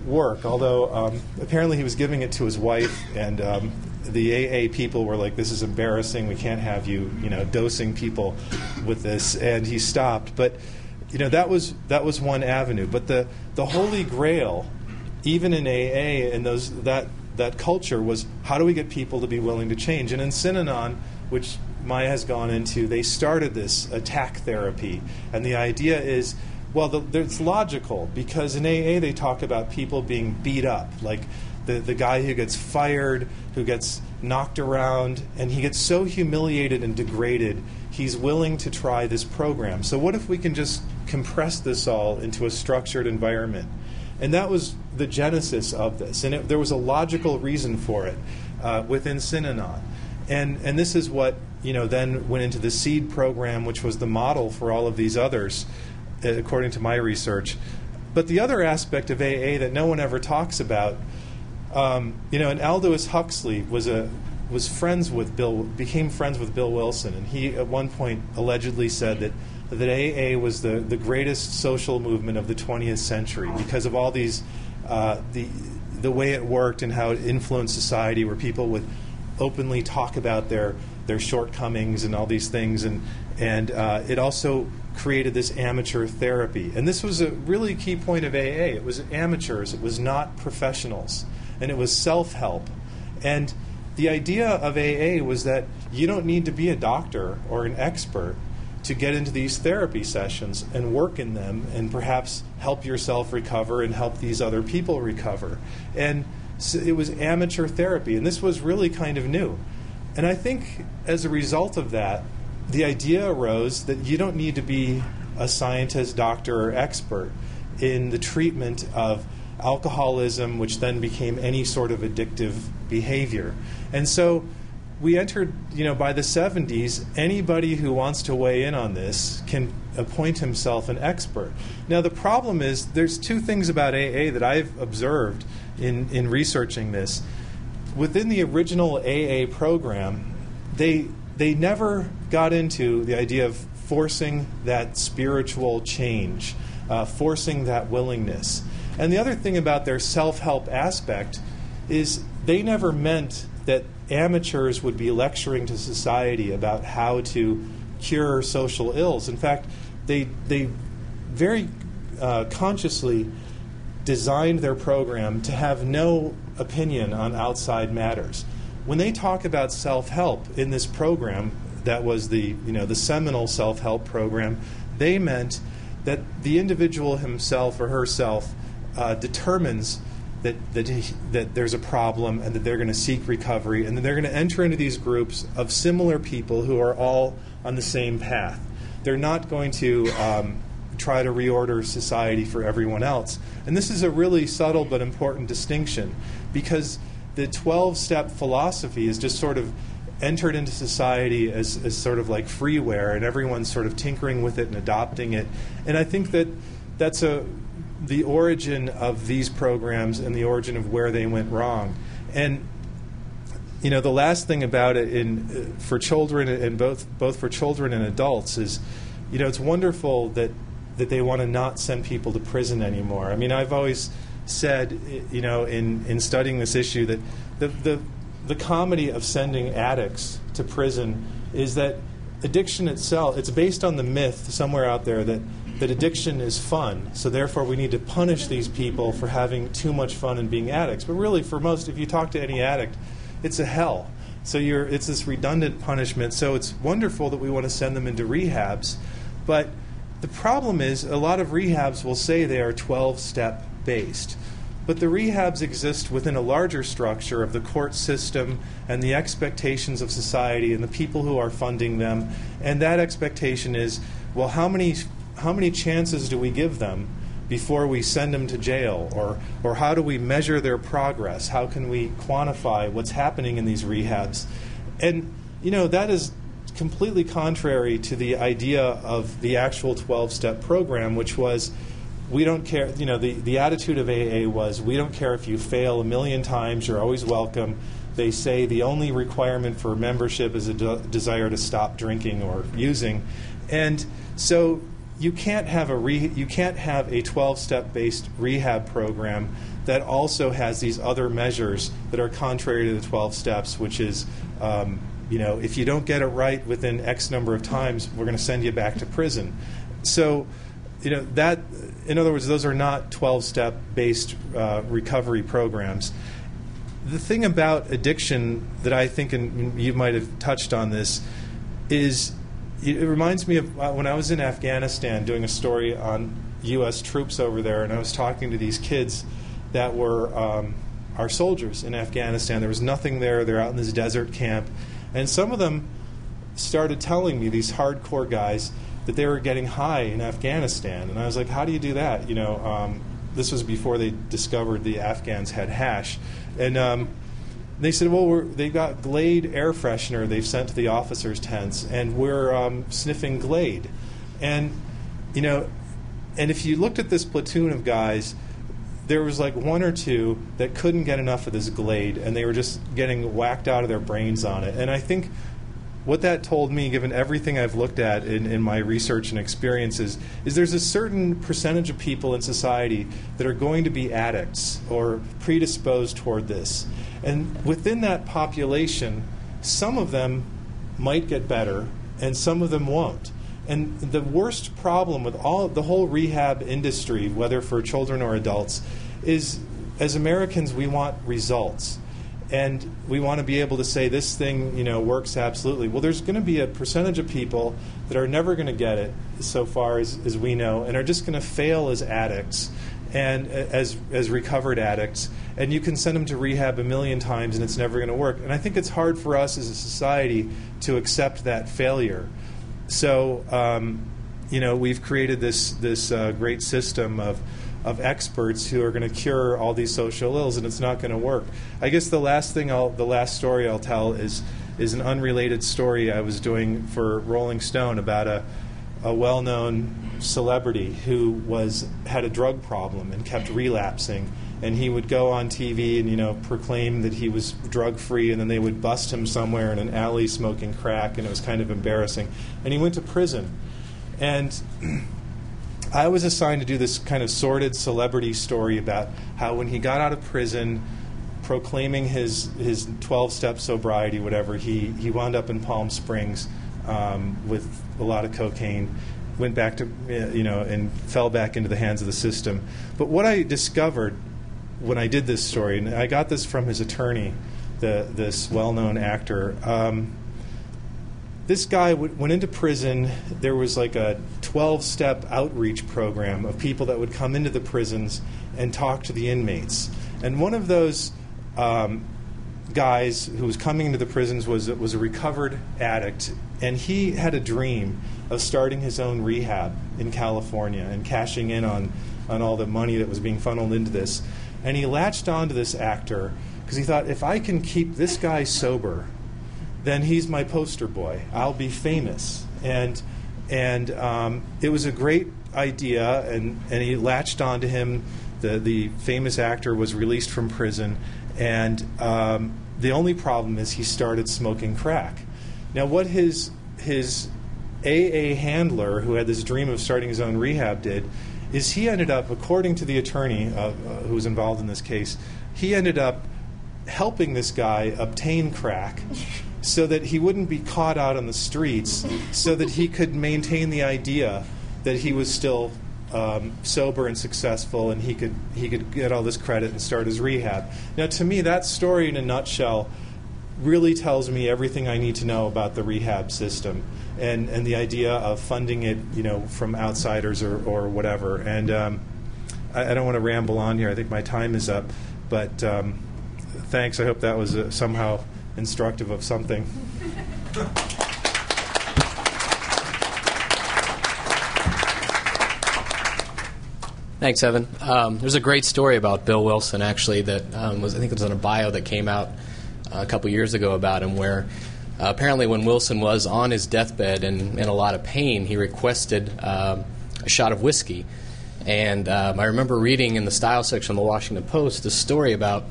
work, although um, apparently he was giving it to his wife, and um, the A A people were like, this is embarrassing, we can't have you, you know, dosing people with this, and he stopped. But, you know, that was that was one avenue. But the, the Holy Grail, even in A A and those that that culture, was how do we get people to be willing to change? And in Synanon, which Maya has gone into, they started this attack therapy, and the idea is, well, the, it's logical, because in A A they talk about people being beat up, like the, the guy who gets fired, who gets knocked around, and he gets so humiliated and degraded, he's willing to try this program. So what if we can just compress this all into a structured environment? And that was the genesis of this, and it, there was a logical reason for it uh, within Synanon. And, and this is what, you know, then went into the SEED program, which was the model for all of these others, according to my research. But the other aspect of A A that no one ever talks about, um, you know, and Aldous Huxley was a was friends with Bill, became friends with Bill Wilson, and he at one point allegedly said that that A A was the the greatest social movement of the twentieth century because of all these uh, the the way it worked and how it influenced society, where people would openly talk about their their shortcomings and all these things, and and uh, it also created this amateur therapy. And this was a really key point of A A. It was amateurs, it was not professionals, and it was self-help. And the idea of A A was that you don't need to be a doctor or an expert to get into these therapy sessions and work in them and perhaps help yourself recover and help these other people recover. And so it was amateur therapy, and this was really kind of new. And I think as a result of that, the idea arose that you don't need to be a scientist, doctor, or expert in the treatment of alcoholism, which then became any sort of addictive behavior. And so we entered, you know, by the seventies, anybody who wants to weigh in on this can appoint himself an expert. Now, the problem is there's two things about A A that I've observed in, in researching this. Within the original A A program, they they never got into the idea of forcing that spiritual change, uh, forcing that willingness. And the other thing about their self-help aspect is they never meant that amateurs would be lecturing to society about how to cure social ills. In fact, they, they very uh, consciously designed their program to have no opinion on outside matters. When they talk about self-help in this program, that was the, you know, the seminal self-help program, they meant that the individual himself or herself uh, determines that, that, he, that there's a problem and that they're going to seek recovery, and that they're going to enter into these groups of similar people who are all on the same path. They're not going to um, try to reorder society for everyone else. And this is a really subtle but important distinction, because the twelve-step philosophy is just sort of entered into society as, as sort of like freeware, and everyone's sort of tinkering with it and adopting it. And I think that that's a, the origin of these programs and the origin of where they went wrong. And, you know, the last thing about it in for children, and both both for children and adults, is, you know, it's wonderful that, that they want to not send people to prison anymore. I mean, I've always said, you know, in, in studying this issue, that the, the the comedy of sending addicts to prison is that addiction itself, it's based on the myth somewhere out there that, that addiction is fun, so therefore we need to punish these people for having too much fun and being addicts. But really, for most, if you talk to any addict, it's a hell. So you're, it's this redundant punishment. So it's wonderful that we want to send them into rehabs, but the problem is a lot of rehabs will say they are twelve-step based. But the rehabs exist within a larger structure of the court system and the expectations of society and the people who are funding them. And that expectation is, well, how many how many chances do we give them before we send them to jail? Or, or how do we measure their progress? How can we quantify what's happening in these rehabs? And, you know, that is completely contrary to the idea of the actual twelve-step program, which was, we don't care, you know, the, the attitude of A A was, we don't care if you fail a million times, you're always welcome. They say the only requirement for membership is a de- desire to stop drinking or using. And so you can't have a re you can't have a twelve-step based rehab program that also has these other measures that are contrary to the twelve steps, which is, um, you know, if you don't get it right within X number of times, we're going to send you back to prison. So, you know, that, in other words, those are not twelve-step based uh, recovery programs. The thing about addiction that I think, and you might have touched on this, is it reminds me of when I was in Afghanistan doing a story on U S troops over there, and I was talking to these kids that were um, our soldiers in Afghanistan. There was nothing there. They're out in this desert camp. And some of them started telling me, these hardcore guys, that they were getting high in Afghanistan. And I was like, how do you do that? You know, um, this was before they discovered the Afghans had hash. And um, they said, well, we're, they've got Glade air freshener they've sent to the officers' tents, and we're um, sniffing Glade. And, you know, and if you looked at this platoon of guys, there was like one or two that couldn't get enough of this Glade, and they were just getting whacked out of their brains on it. And I think what that told me, given everything I've looked at in, in my research and experiences, is there's a certain percentage of people in society that are going to be addicts or predisposed toward this. And within that population, some of them might get better and some of them won't. And the worst problem with all the whole rehab industry, whether for children or adults, is as Americans we want results. And we want to be able to say this thing, you know, works absolutely. Well, there's going to be a percentage of people that are never going to get it, so far as, as we know, and are just going to fail as addicts and as, as recovered addicts. And you can send them to rehab a million times, and it's never going to work. And I think it's hard for us as a society to accept that failure. So, um, you know, we've created this, this uh, great system of of experts who are going to cure all these social ills, and it's not going to work. I guess the last thing I'll, the last story I'll tell is is an unrelated story I was doing for Rolling Stone about a a well-known celebrity who was had a drug problem and kept relapsing, and he would go on T V and, you know, proclaim that he was drug-free, and then they would bust him somewhere in an alley smoking crack, and it was kind of embarrassing. And he went to prison, and I was assigned to do this kind of sordid celebrity story about how when he got out of prison proclaiming his his twelve-step sobriety, whatever, he, he wound up in Palm Springs um, with a lot of cocaine, went back to, you know, and fell back into the hands of the system. But what I discovered when I did this story, and I got this from his attorney, the, this well-known actor, um, this guy w went into prison. There was like a twelve-step outreach program of people that would come into the prisons and talk to the inmates. And one of those um, guys who was coming into the prisons was, was a recovered addict, and he had a dream of starting his own rehab in California and cashing in on, on all the money that was being funneled into this. And he latched onto this actor because he thought, if I can keep this guy sober, then he's my poster boy. I'll be famous. And and um, it was a great idea, and, and he latched onto him. The, the famous actor was released from prison, and um, the only problem is he started smoking crack. Now, what his, his A A handler, who had this dream of starting his own rehab, did is he ended up, according to the attorney uh, uh, who was involved in this case, he ended up helping this guy obtain crack so that he wouldn't be caught out on the streets, so that he could maintain the idea that he was still um, sober and successful, and he could, he could get all this credit and start his rehab. Now, to me, that story in a nutshell really tells me everything I need to know about the rehab system and, and the idea of funding it, you know, from outsiders or, or whatever. And um, I, I don't want to ramble on here. I think my time is up. But um, thanks. I hope that was uh, somehow instructive of something. Thanks, Evan. Um, there's a great story about Bill Wilson, actually, that um, was, I think it was in a bio that came out a couple years ago about him, where uh, apparently when Wilson was on his deathbed and in a lot of pain, he requested uh, a shot of whiskey. And um, I remember reading in the style section of the Washington Post this story about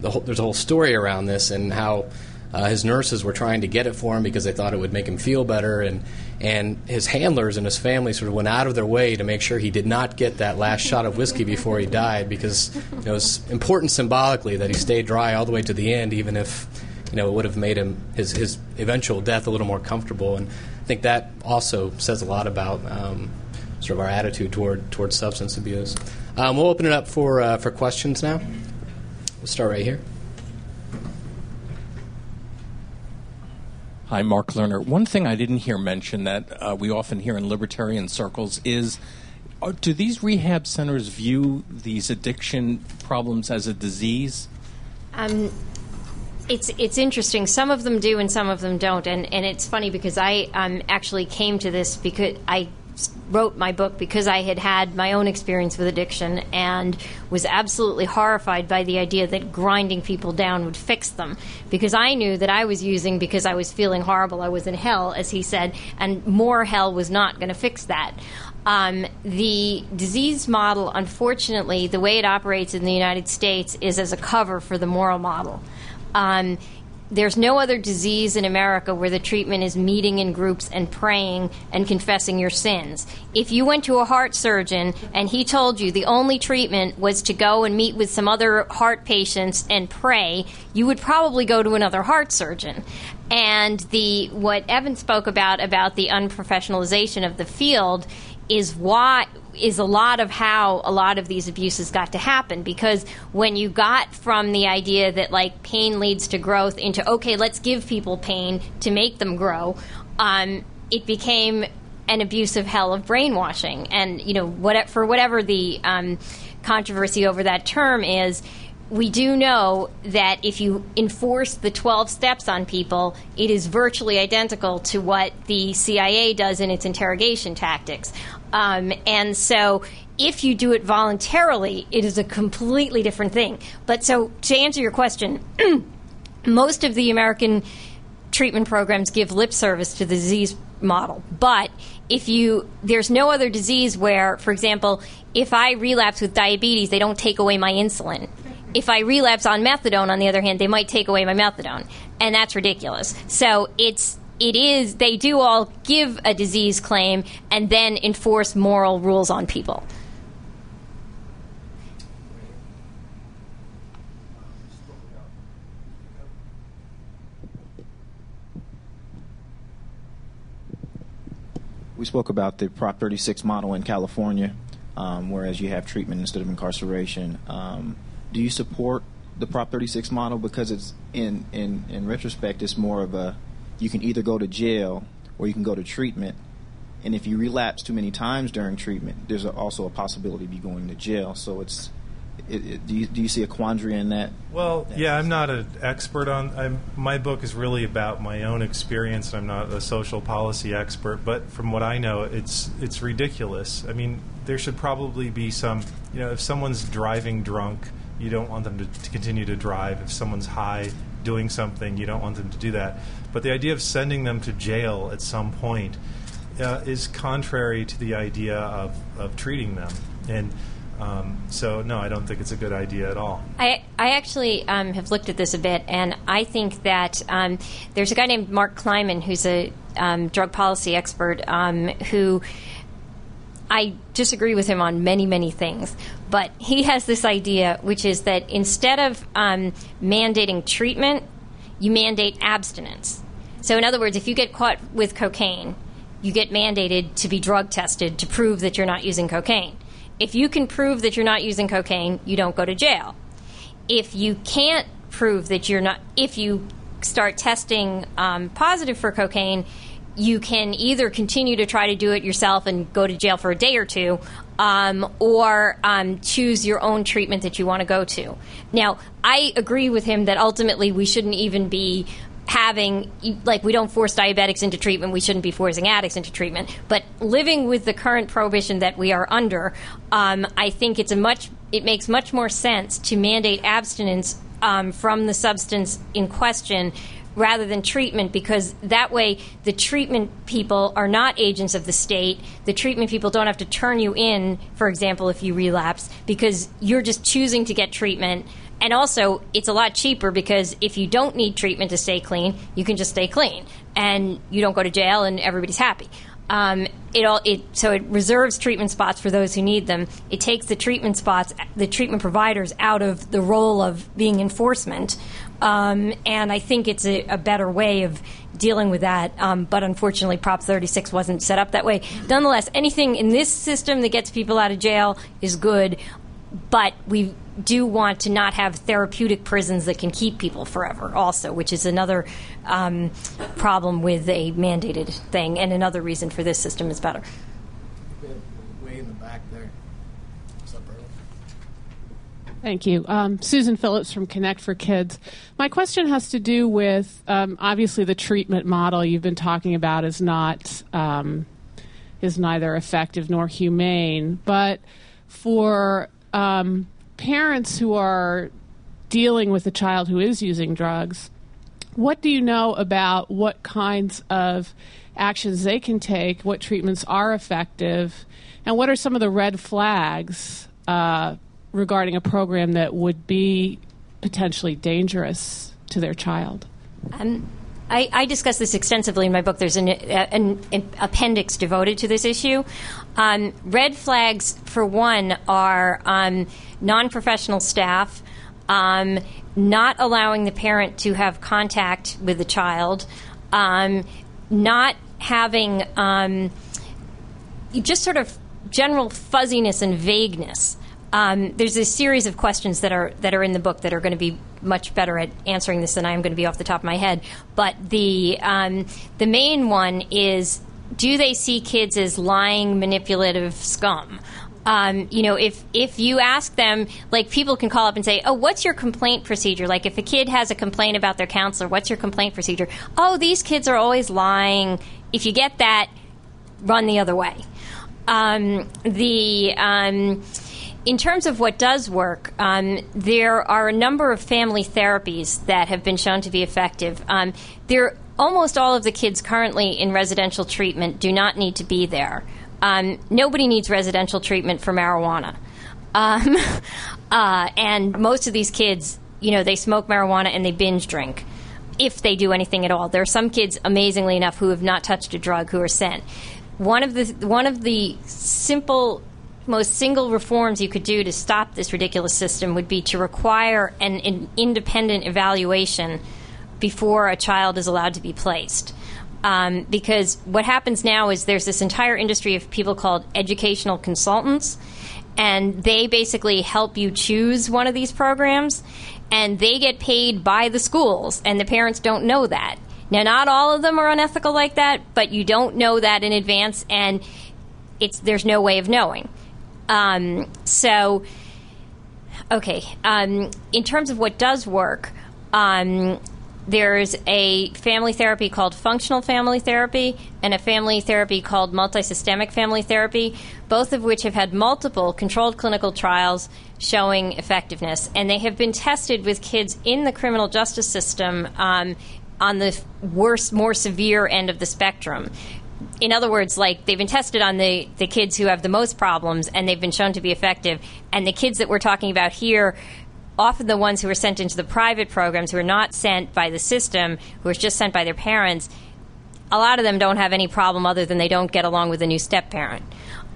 The whole, there's a whole story around this and how Uh, his nurses were trying to get it for him because they thought it would make him feel better, and and his handlers and his family sort of went out of their way to make sure he did not get that last shot of whiskey before he died, because you know, it was important symbolically that he stayed dry all the way to the end, even if you know it would have made him his his eventual death a little more comfortable. And I think that also says a lot about um, sort of our attitude toward toward substance abuse. Um, we'll open it up for uh, for questions now. We'll start right here. Hi, Mark Lerner. One thing I didn't hear mentioned that uh, we often hear in libertarian circles is, are, do these rehab centers view these addiction problems as a disease? Um, it's it's interesting. Some of them do and some of them don't. And, and it's funny because I um, actually came to this because I wrote my book because I had had my own experience with addiction and was absolutely horrified by the idea that grinding people down would fix them, because I knew that I was using because I was feeling horrible. I was in hell, as he said, and more hell was not going to fix that. Um, the disease model, unfortunately, the way it operates in the United States is as a cover for the moral model. Um, There's no other disease in America where the treatment is meeting in groups and praying and confessing your sins. If you went to a heart surgeon and he told you the only treatment was to go and meet with some other heart patients and pray, you would probably go to another heart surgeon. And the what Evan spoke about, about the unprofessionalization of the field, is why is a lot of how a lot of these abuses got to happen, because when you got from the idea that like pain leads to growth into, okay, let's give people pain to make them grow, um, it became an abusive hell of brainwashing. And you know, what for whatever the um, controversy over that term is, we do know that if you enforce the twelve steps on people, it is virtually identical to what the C I A does in its interrogation tactics. Um, and so if you do it voluntarily, it is a completely different thing. But so to answer your question, most of the American treatment programs give lip service to the disease model. But if you, there's no other disease where, for example, if I relapse with diabetes, they don't take away my insulin. If I relapse on methadone, on the other hand, they might take away my methadone. And that's ridiculous. So it's it is, they do all give a disease claim and then enforce moral rules on people. We spoke about the Prop thirty-six model in California, um, whereas you have treatment instead of incarceration. Um, Do you support the Prop thirty-six model? Because it's in, in, in retrospect, it's more of a, you can either go to jail or you can go to treatment. And if you relapse too many times during treatment, there's a, also a possibility of you going to jail. So it's, it, it, do you, do you see a quandary in that? Well, that yeah, I'm not an expert on, I'm, my book is really about my own experience. I'm not a social policy expert, but from what I know, it's it's ridiculous. I mean, there should probably be some, you know, if someone's driving drunk, you don't want them to, to continue to drive. If someone's high doing something, you don't want them to do that. But the idea of sending them to jail at some point uh, is contrary to the idea of, of treating them. And um, so, no, I don't think it's a good idea at all. I, I actually um, have looked at this a bit, and I think that um, there's a guy named Mark Kleiman, who's a um, drug policy expert, um, who I disagree with him on many, many things. But he has this idea, which is that instead of um, mandating treatment, you mandate abstinence. So in other words, if you get caught with cocaine, you get mandated to be drug tested to prove that you're not using cocaine. If you can prove that you're not using cocaine, you don't go to jail. If you can't prove that you're not, if you start testing um, positive for cocaine, you can either continue to try to do it yourself and go to jail for a day or two, um, or um, choose your own treatment that you want to go to. Now, I agree with him that ultimately we shouldn't even be having, like, we don't force diabetics into treatment, we shouldn't be forcing addicts into treatment. But living with the current prohibition that we are under, um, I think it's a much, it makes much more sense to mandate abstinence um, from the substance in question rather than treatment, because that way the treatment people are not agents of the state. The treatment people don't have to turn you in, for example, if you relapse, because you're just choosing to get treatment And also, it's a lot cheaper because if you don't need treatment to stay clean, you can just stay clean, and you don't go to jail, and everybody's happy. Um, it all it so it reserves treatment spots for those who need them. It takes the treatment spots, the treatment providers, out of the role of being enforcement. Um, and I think it's a, a better way of dealing with that. Um, but unfortunately, Prop thirty-six wasn't set up that way. Nonetheless, anything in this system that gets people out of jail is good. But we do want to not have therapeutic prisons that can keep people forever also, which is another um, problem with a mandated thing, and another reason for this system is better. Way in the back there. What's up, Earl? Thank you. Um, Susan Phillips from Connect for Kids. My question has to do with, um, obviously, the treatment model you've been talking about is not um, is neither effective nor humane, but for Um, parents who are dealing with a child who is using drugs, what do you know about what kinds of actions they can take, what treatments are effective, and what are some of the red flags uh, regarding a program that would be potentially dangerous to their child? Um, I, I discuss this extensively in my book. There's an, an, an appendix devoted to this issue. Um, red flags, for one, are um, non-professional staff, um, not allowing the parent to have contact with the child, um, not having um, just sort of general fuzziness and vagueness. Um, there's a series of questions that are that are in the book that are going to be much better at answering this than I am going to be off the top of my head. But the um, the main one is, do they see kids as lying, manipulative scum? Um, you know, if if you ask them, like, people can call up and say, oh, what's your complaint procedure? Like, if a kid has a complaint about their counselor, what's your complaint procedure? Oh, these kids are always lying. If you get that, run the other way. Um, the um, in terms of what does work, um, there are a number of family therapies that have been shown to be effective. Um, there Almost all of the kids currently in residential treatment do not need to be there. Um, nobody needs residential treatment for marijuana. Um, uh, and most of these kids, you know, they smoke marijuana and they binge drink, if they do anything at all. There are some kids, amazingly enough, who have not touched a drug who are sent. One of the, one of the simple... most single reforms you could do to stop this ridiculous system would be to require an, an independent evaluation before a child is allowed to be placed. Um, because what happens now is there's this entire industry of people called educational consultants, and they basically help you choose one of these programs, and they get paid by the schools, and the parents don't know that. Now, not all of them are unethical like that, but you don't know that in advance, and it's there's no way of knowing. Um, so, okay, um, in terms of what does work, um, there's a family therapy called functional family therapy and a family therapy called multisystemic family therapy, both of which have had multiple controlled clinical trials showing effectiveness. And they have been tested with kids in the criminal justice system um, on the worse, more severe end of the spectrum. In other words, like, they've been tested on the, the kids who have the most problems, and they've been shown to be effective. And the kids that we're talking about here, often the ones who are sent into the private programs, who are not sent by the system, who are just sent by their parents, a lot of them don't have any problem other than they don't get along with a new step-parent.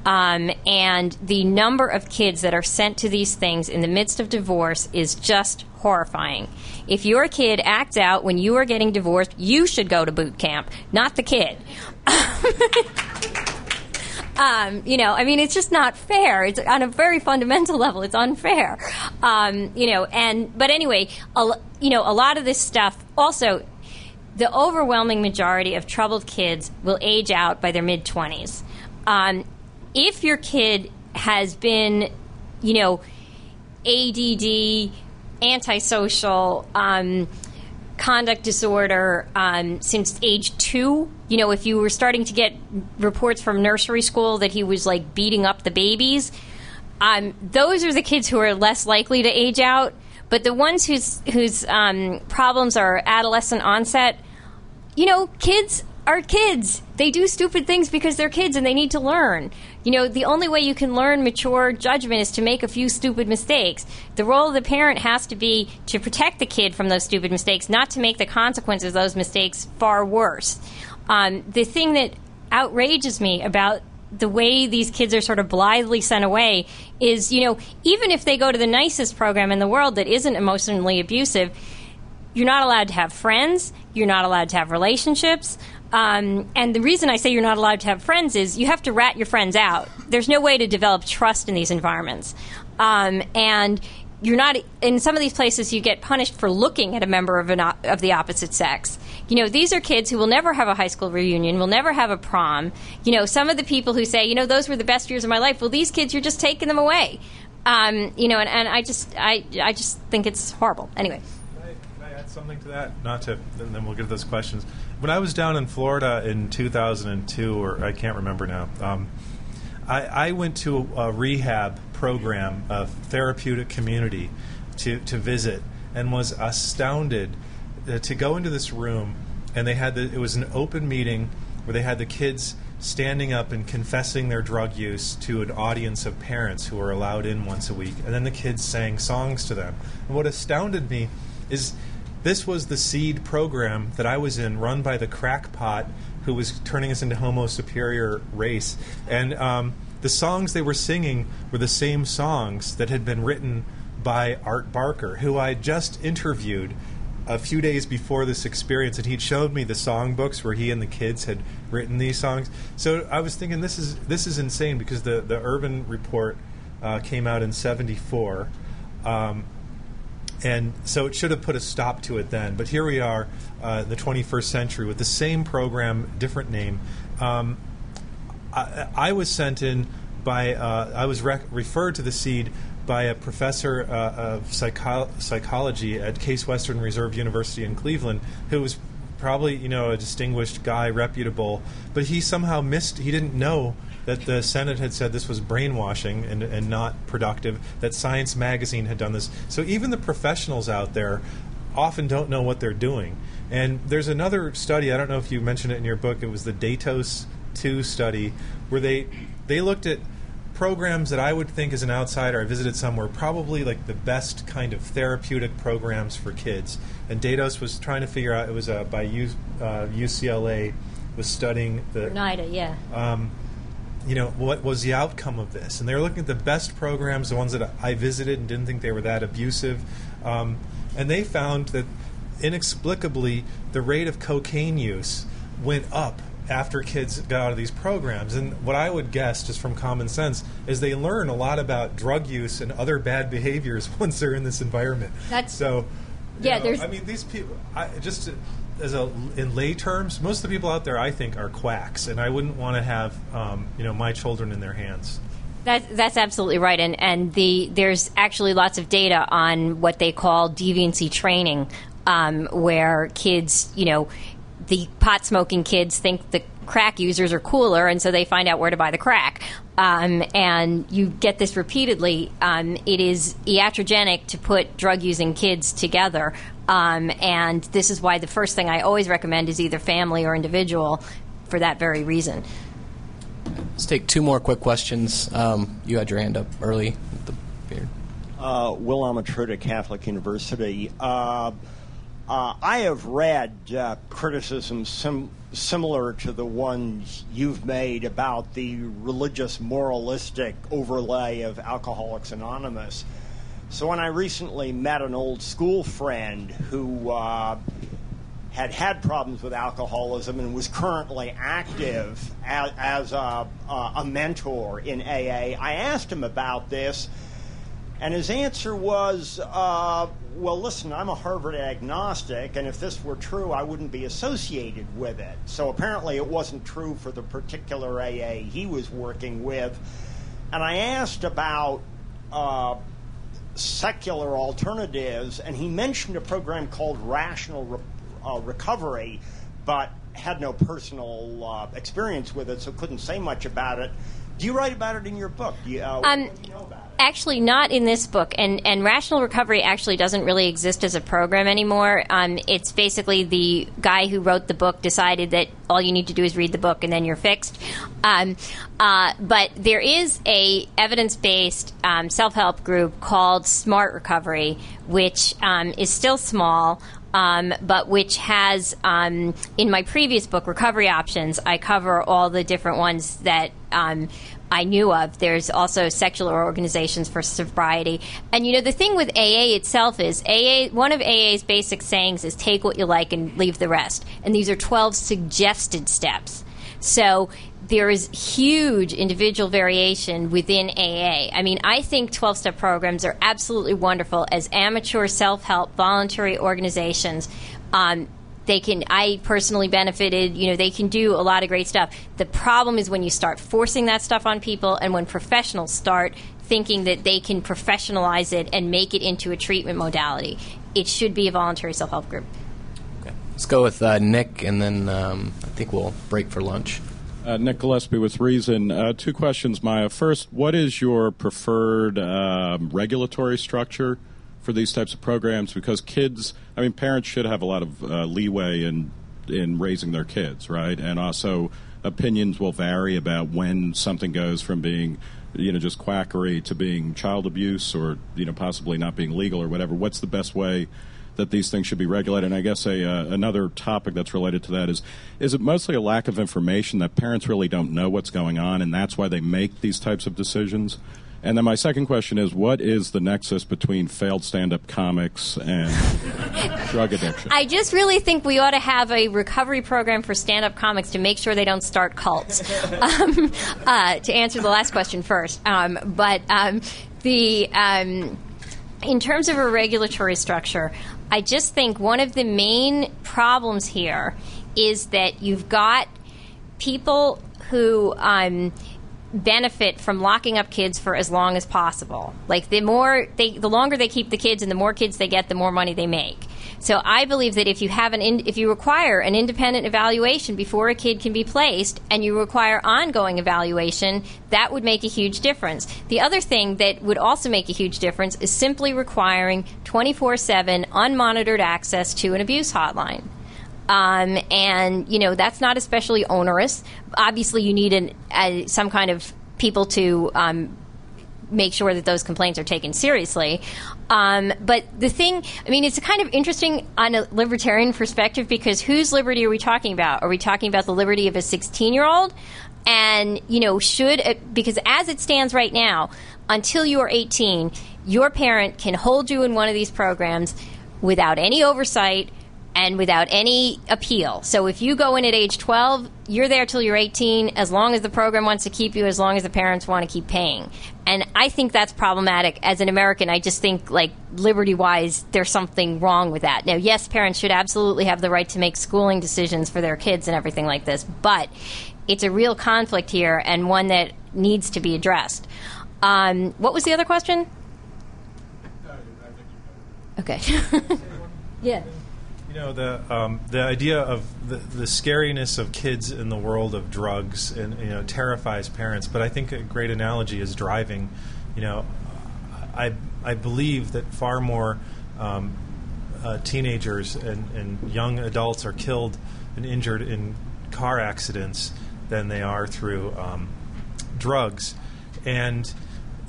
Um, and the number of kids that are sent to these things in the midst of divorce is just horrifying. If your kid acts out when you are getting divorced, you should go to boot camp, not the kid. um, you know, I mean, it's just not fair. It's on a very fundamental level, it's unfair. Um, you know, and but anyway, a, you know, a lot of this stuff also, the overwhelming majority of troubled kids will age out by their mid-twenties. Um, if your kid has been, you know, A D D, antisocial, um, conduct disorder um, since age two, you know, if you were starting to get reports from nursery school that he was, like, beating up the babies, um, those are the kids who are less likely to age out. But the ones whose whose um, problems are adolescent onset, you know, kids are kids. They do stupid things because they're kids and they need to learn. You know, the only way you can learn mature judgment is to make a few stupid mistakes. The role of the parent has to be to protect the kid from those stupid mistakes, not to make the consequences of those mistakes far worse. Um, the thing that outrages me about the way these kids are sort of blithely sent away is, you know, even if they go to the nicest program in the world that isn't emotionally abusive, you're not allowed to have friends, you're not allowed to have relationships. Um, and the reason I say you're not allowed to have friends is you have to rat your friends out. There's no way to develop trust in these environments. Um, and you're not, in some of these places, you get punished for looking at a member of, an op- of the opposite sex. You know, these are kids who will never have a high school reunion, will never have a prom. You know, some of the people who say, you know, those were the best years of my life. Well, these kids, you're just taking them away. Um, you know, and, and I just, I, I just think it's horrible. Anyway. Something to that, not to, and then we'll get to those questions. When I was down in Florida in two thousand two, or I can't remember now, um, I, I went to a rehab program, a therapeutic community, to, to visit, and was astounded to go into this room, and they had the, it was an open meeting where they had the kids standing up and confessing their drug use to an audience of parents who were allowed in once a week, and then the kids sang songs to them. And what astounded me is, this was the Seed program that I was in, run by the crackpot who was turning us into Homo Superior race. And um, the songs they were singing were the same songs that had been written by Art Barker, who I just interviewed a few days before this experience, and he'd showed me the songbooks where he and the kids had written these songs. So I was thinking, this is this is insane, because the, the Urban Report uh, came out in seventy-four. Um, And so it should have put a stop to it then. But here we are, uh, the twenty-first century, with the same program, different name. Um, I, I was sent in by, uh, I was rec- referred to the Seed by a professor uh, of psycho- psychology at Case Western Reserve University in Cleveland, who was probably, you know, a distinguished guy, reputable. But he somehow missed, he didn't know that the Senate had said this was brainwashing and, and not productive, that Science Magazine had done this. So even the professionals out there often don't know what they're doing. And there's another study, I don't know if you mentioned it in your book, it was the Datos two study, where they they looked at programs that I would think as an outsider, I visited somewhere, probably like the best kind of therapeutic programs for kids. And Datos was trying to figure out, it was uh, by U, uh, U C L A, was studying the... NIDA, yeah. Um, you know, what was the outcome of this? And they were looking at the best programs, the ones that I visited and didn't think they were that abusive. Um, and they found that inexplicably the rate of cocaine use went up after kids got out of these programs. And what I would guess, just from common sense, is they learn a lot about drug use and other bad behaviors once they're in this environment. That's, so, yeah, know, there's... I mean, these people, I, just... As a, in lay terms, most of the people out there, I think, are quacks, and I wouldn't want to have, um, you know, my children in their hands. That, that's absolutely right, and and the there's actually lots of data on what they call deviancy training, um, where kids, you know, the pot smoking kids think the crack users are cooler, and so they find out where to buy the crack, um, and you get this repeatedly. Um, it is iatrogenic to put drug using kids together. Um, and this is why the first thing I always recommend is either family or individual for that very reason. Let's take two more quick questions. Um, you had your hand up early with the beard. Uh, Will Amatrud at Catholic University. Uh, uh, I have read uh, criticisms sim- similar to the ones you've made about the religious moralistic overlay of Alcoholics Anonymous. So when I recently met an old school friend who uh, had had problems with alcoholism and was currently active as, as a, uh, a mentor in A A, I asked him about this, and his answer was, uh, well, listen, I'm a Harvard agnostic, and if this were true, I wouldn't be associated with it. So apparently it wasn't true for the particular A A he was working with. And I asked about... Uh, secular alternatives, and he mentioned a program called Rational Re- uh, Recovery, but had no personal uh, experience with it, so couldn't say much about it. Do you write about it in your book? Do you, uh, um, what do you know about it? Actually, not in this book. And, and Rational Recovery actually doesn't really exist as a program anymore. Um, it's basically the guy who wrote the book decided that all you need to do is read the book and then you're fixed. Um, uh, but there is a evidence-based um, self-help group called Smart Recovery, which um, is still small. Um, but which has, um, in my previous book, Recovery Options, I cover all the different ones that um, I knew of. There's also secular organizations for sobriety. And, you know, the thing with A A itself is A A. One of A A's basic sayings is take what you like and leave the rest. And these are twelve suggested steps. So there is huge individual variation within A A. I mean, I think twelve-step programs are absolutely wonderful as amateur self-help voluntary organizations. Um, they can, I personally benefited, you know, they can do a lot of great stuff. The problem is when you start forcing that stuff on people and when professionals start thinking that they can professionalize it and make it into a treatment modality. It should be a voluntary self-help group. Okay. Let's go with uh, Nick, and then um, I think we'll break for lunch. Uh, Nick Gillespie with Reason. Uh, two questions, Maya. First, what is your preferred uh, regulatory structure for these types of programs? Because kids, I mean, parents should have a lot of uh, leeway in in raising their kids, right? And also, opinions will vary about when something goes from being, you know, just quackery to being child abuse, or you know, possibly not being legal or whatever. What's the best way that these things should be regulated? And I guess a, uh, another topic that's related to that is, is it mostly a lack of information that parents really don't know what's going on, and that's why they make these types of decisions? And then my second question is, what is the nexus between failed stand-up comics and drug addiction? I just really think we ought to have a recovery program for stand-up comics to make sure they don't start cults. um, uh, to answer the last question first. Um, but um, the um, in terms of a regulatory structure, I just think one of the main problems here is that you've got people who um, benefit from locking up kids for as long as possible. Like the more they, the longer they keep the kids, and the more kids they get, the more money they make. So I believe that if you have an, in, if you require an independent evaluation before a kid can be placed, and you require ongoing evaluation, that would make a huge difference. The other thing that would also make a huge difference is simply requiring twenty-four seven unmonitored access to an abuse hotline. Um, and, you know, that's not especially onerous. Obviously, you need an, uh, some kind of people to um, make sure that those complaints are taken seriously. Um, but the thing, I mean, it's kind of interesting on a libertarian perspective, because whose liberty are we talking about? Are we talking about the liberty of a sixteen-year-old? And, you know, should it, because as it stands right now, until you are eighteen, your parent can hold you in one of these programs without any oversight and without any appeal. So if you go in at age twelve, you're there till you're eighteen, as long as the program wants to keep you, as long as the parents want to keep paying. And I think that's problematic. As an American, I just think, like, liberty-wise, there's something wrong with that. Now, yes, parents should absolutely have the right to make schooling decisions for their kids and everything like this, but it's a real conflict here, and one that needs to be addressed. Um, what was the other question? Okay. Yeah. You know, the um, the idea of the, the scariness of kids in the world of drugs, and you know, terrifies parents. But I think a great analogy is driving. You know, I I believe that far more um, uh, teenagers and, and young adults are killed and injured in car accidents than they are through um, drugs. And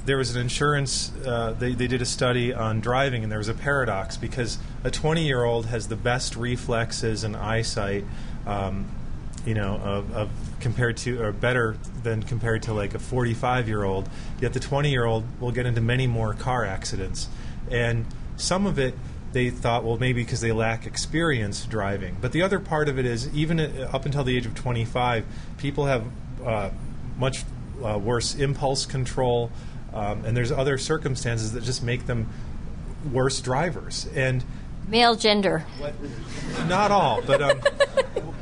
there was an insurance, uh, they, they did a study on driving, and there was a paradox, because a twenty-year-old has the best reflexes and eyesight, um, you know, of, of compared to, or better than compared to, like, a forty-five-year-old, yet the twenty-year-old will get into many more car accidents. And some of it, they thought, well, maybe because they lack experience driving. But the other part of it is, even up until the age of twenty-five, people have uh, much uh, worse impulse control, Um, and there's other circumstances that just make them worse drivers. And male gender. What, not all. But um,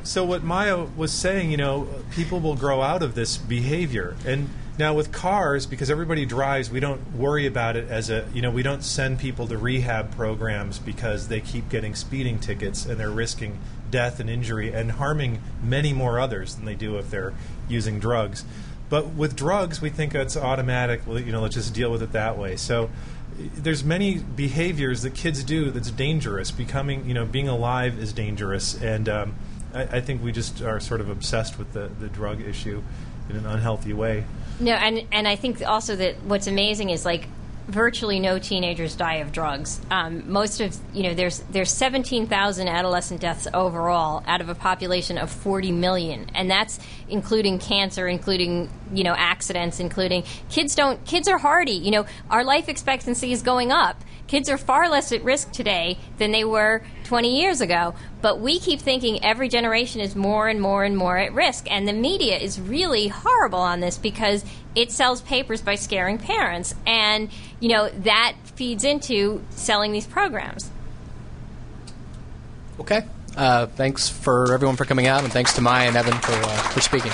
so what Maya was saying, you know, people will grow out of this behavior. And now with cars, because everybody drives, we don't worry about it as a, you know, we don't send people to rehab programs because they keep getting speeding tickets and they're risking death and injury and harming many more others than they do if they're using drugs. But with drugs, we think it's automatic. You know, let's just deal with it that way. So there's many behaviors that kids do that's dangerous. Becoming, you know, being alive is dangerous. And um, I, I think we just are sort of obsessed with the, the drug issue in an unhealthy way. No, and, and I think also that what's amazing is, like, virtually no teenagers die of drugs. Um, most of, you know, there's there's seventeen thousand adolescent deaths overall out of a population of forty million, and that's including cancer, including, you know, accidents, including kids don't kids are hardy. You know, our life expectancy is going up. Kids are far less at risk today than they were twenty years ago, but we keep thinking every generation is more and more and more at risk, and the media is really horrible on this because it sells papers by scaring parents, and, you know, that feeds into selling these programs. Okay. Uh, thanks for everyone for coming out, and thanks to Maya and Evan for, uh, for speaking.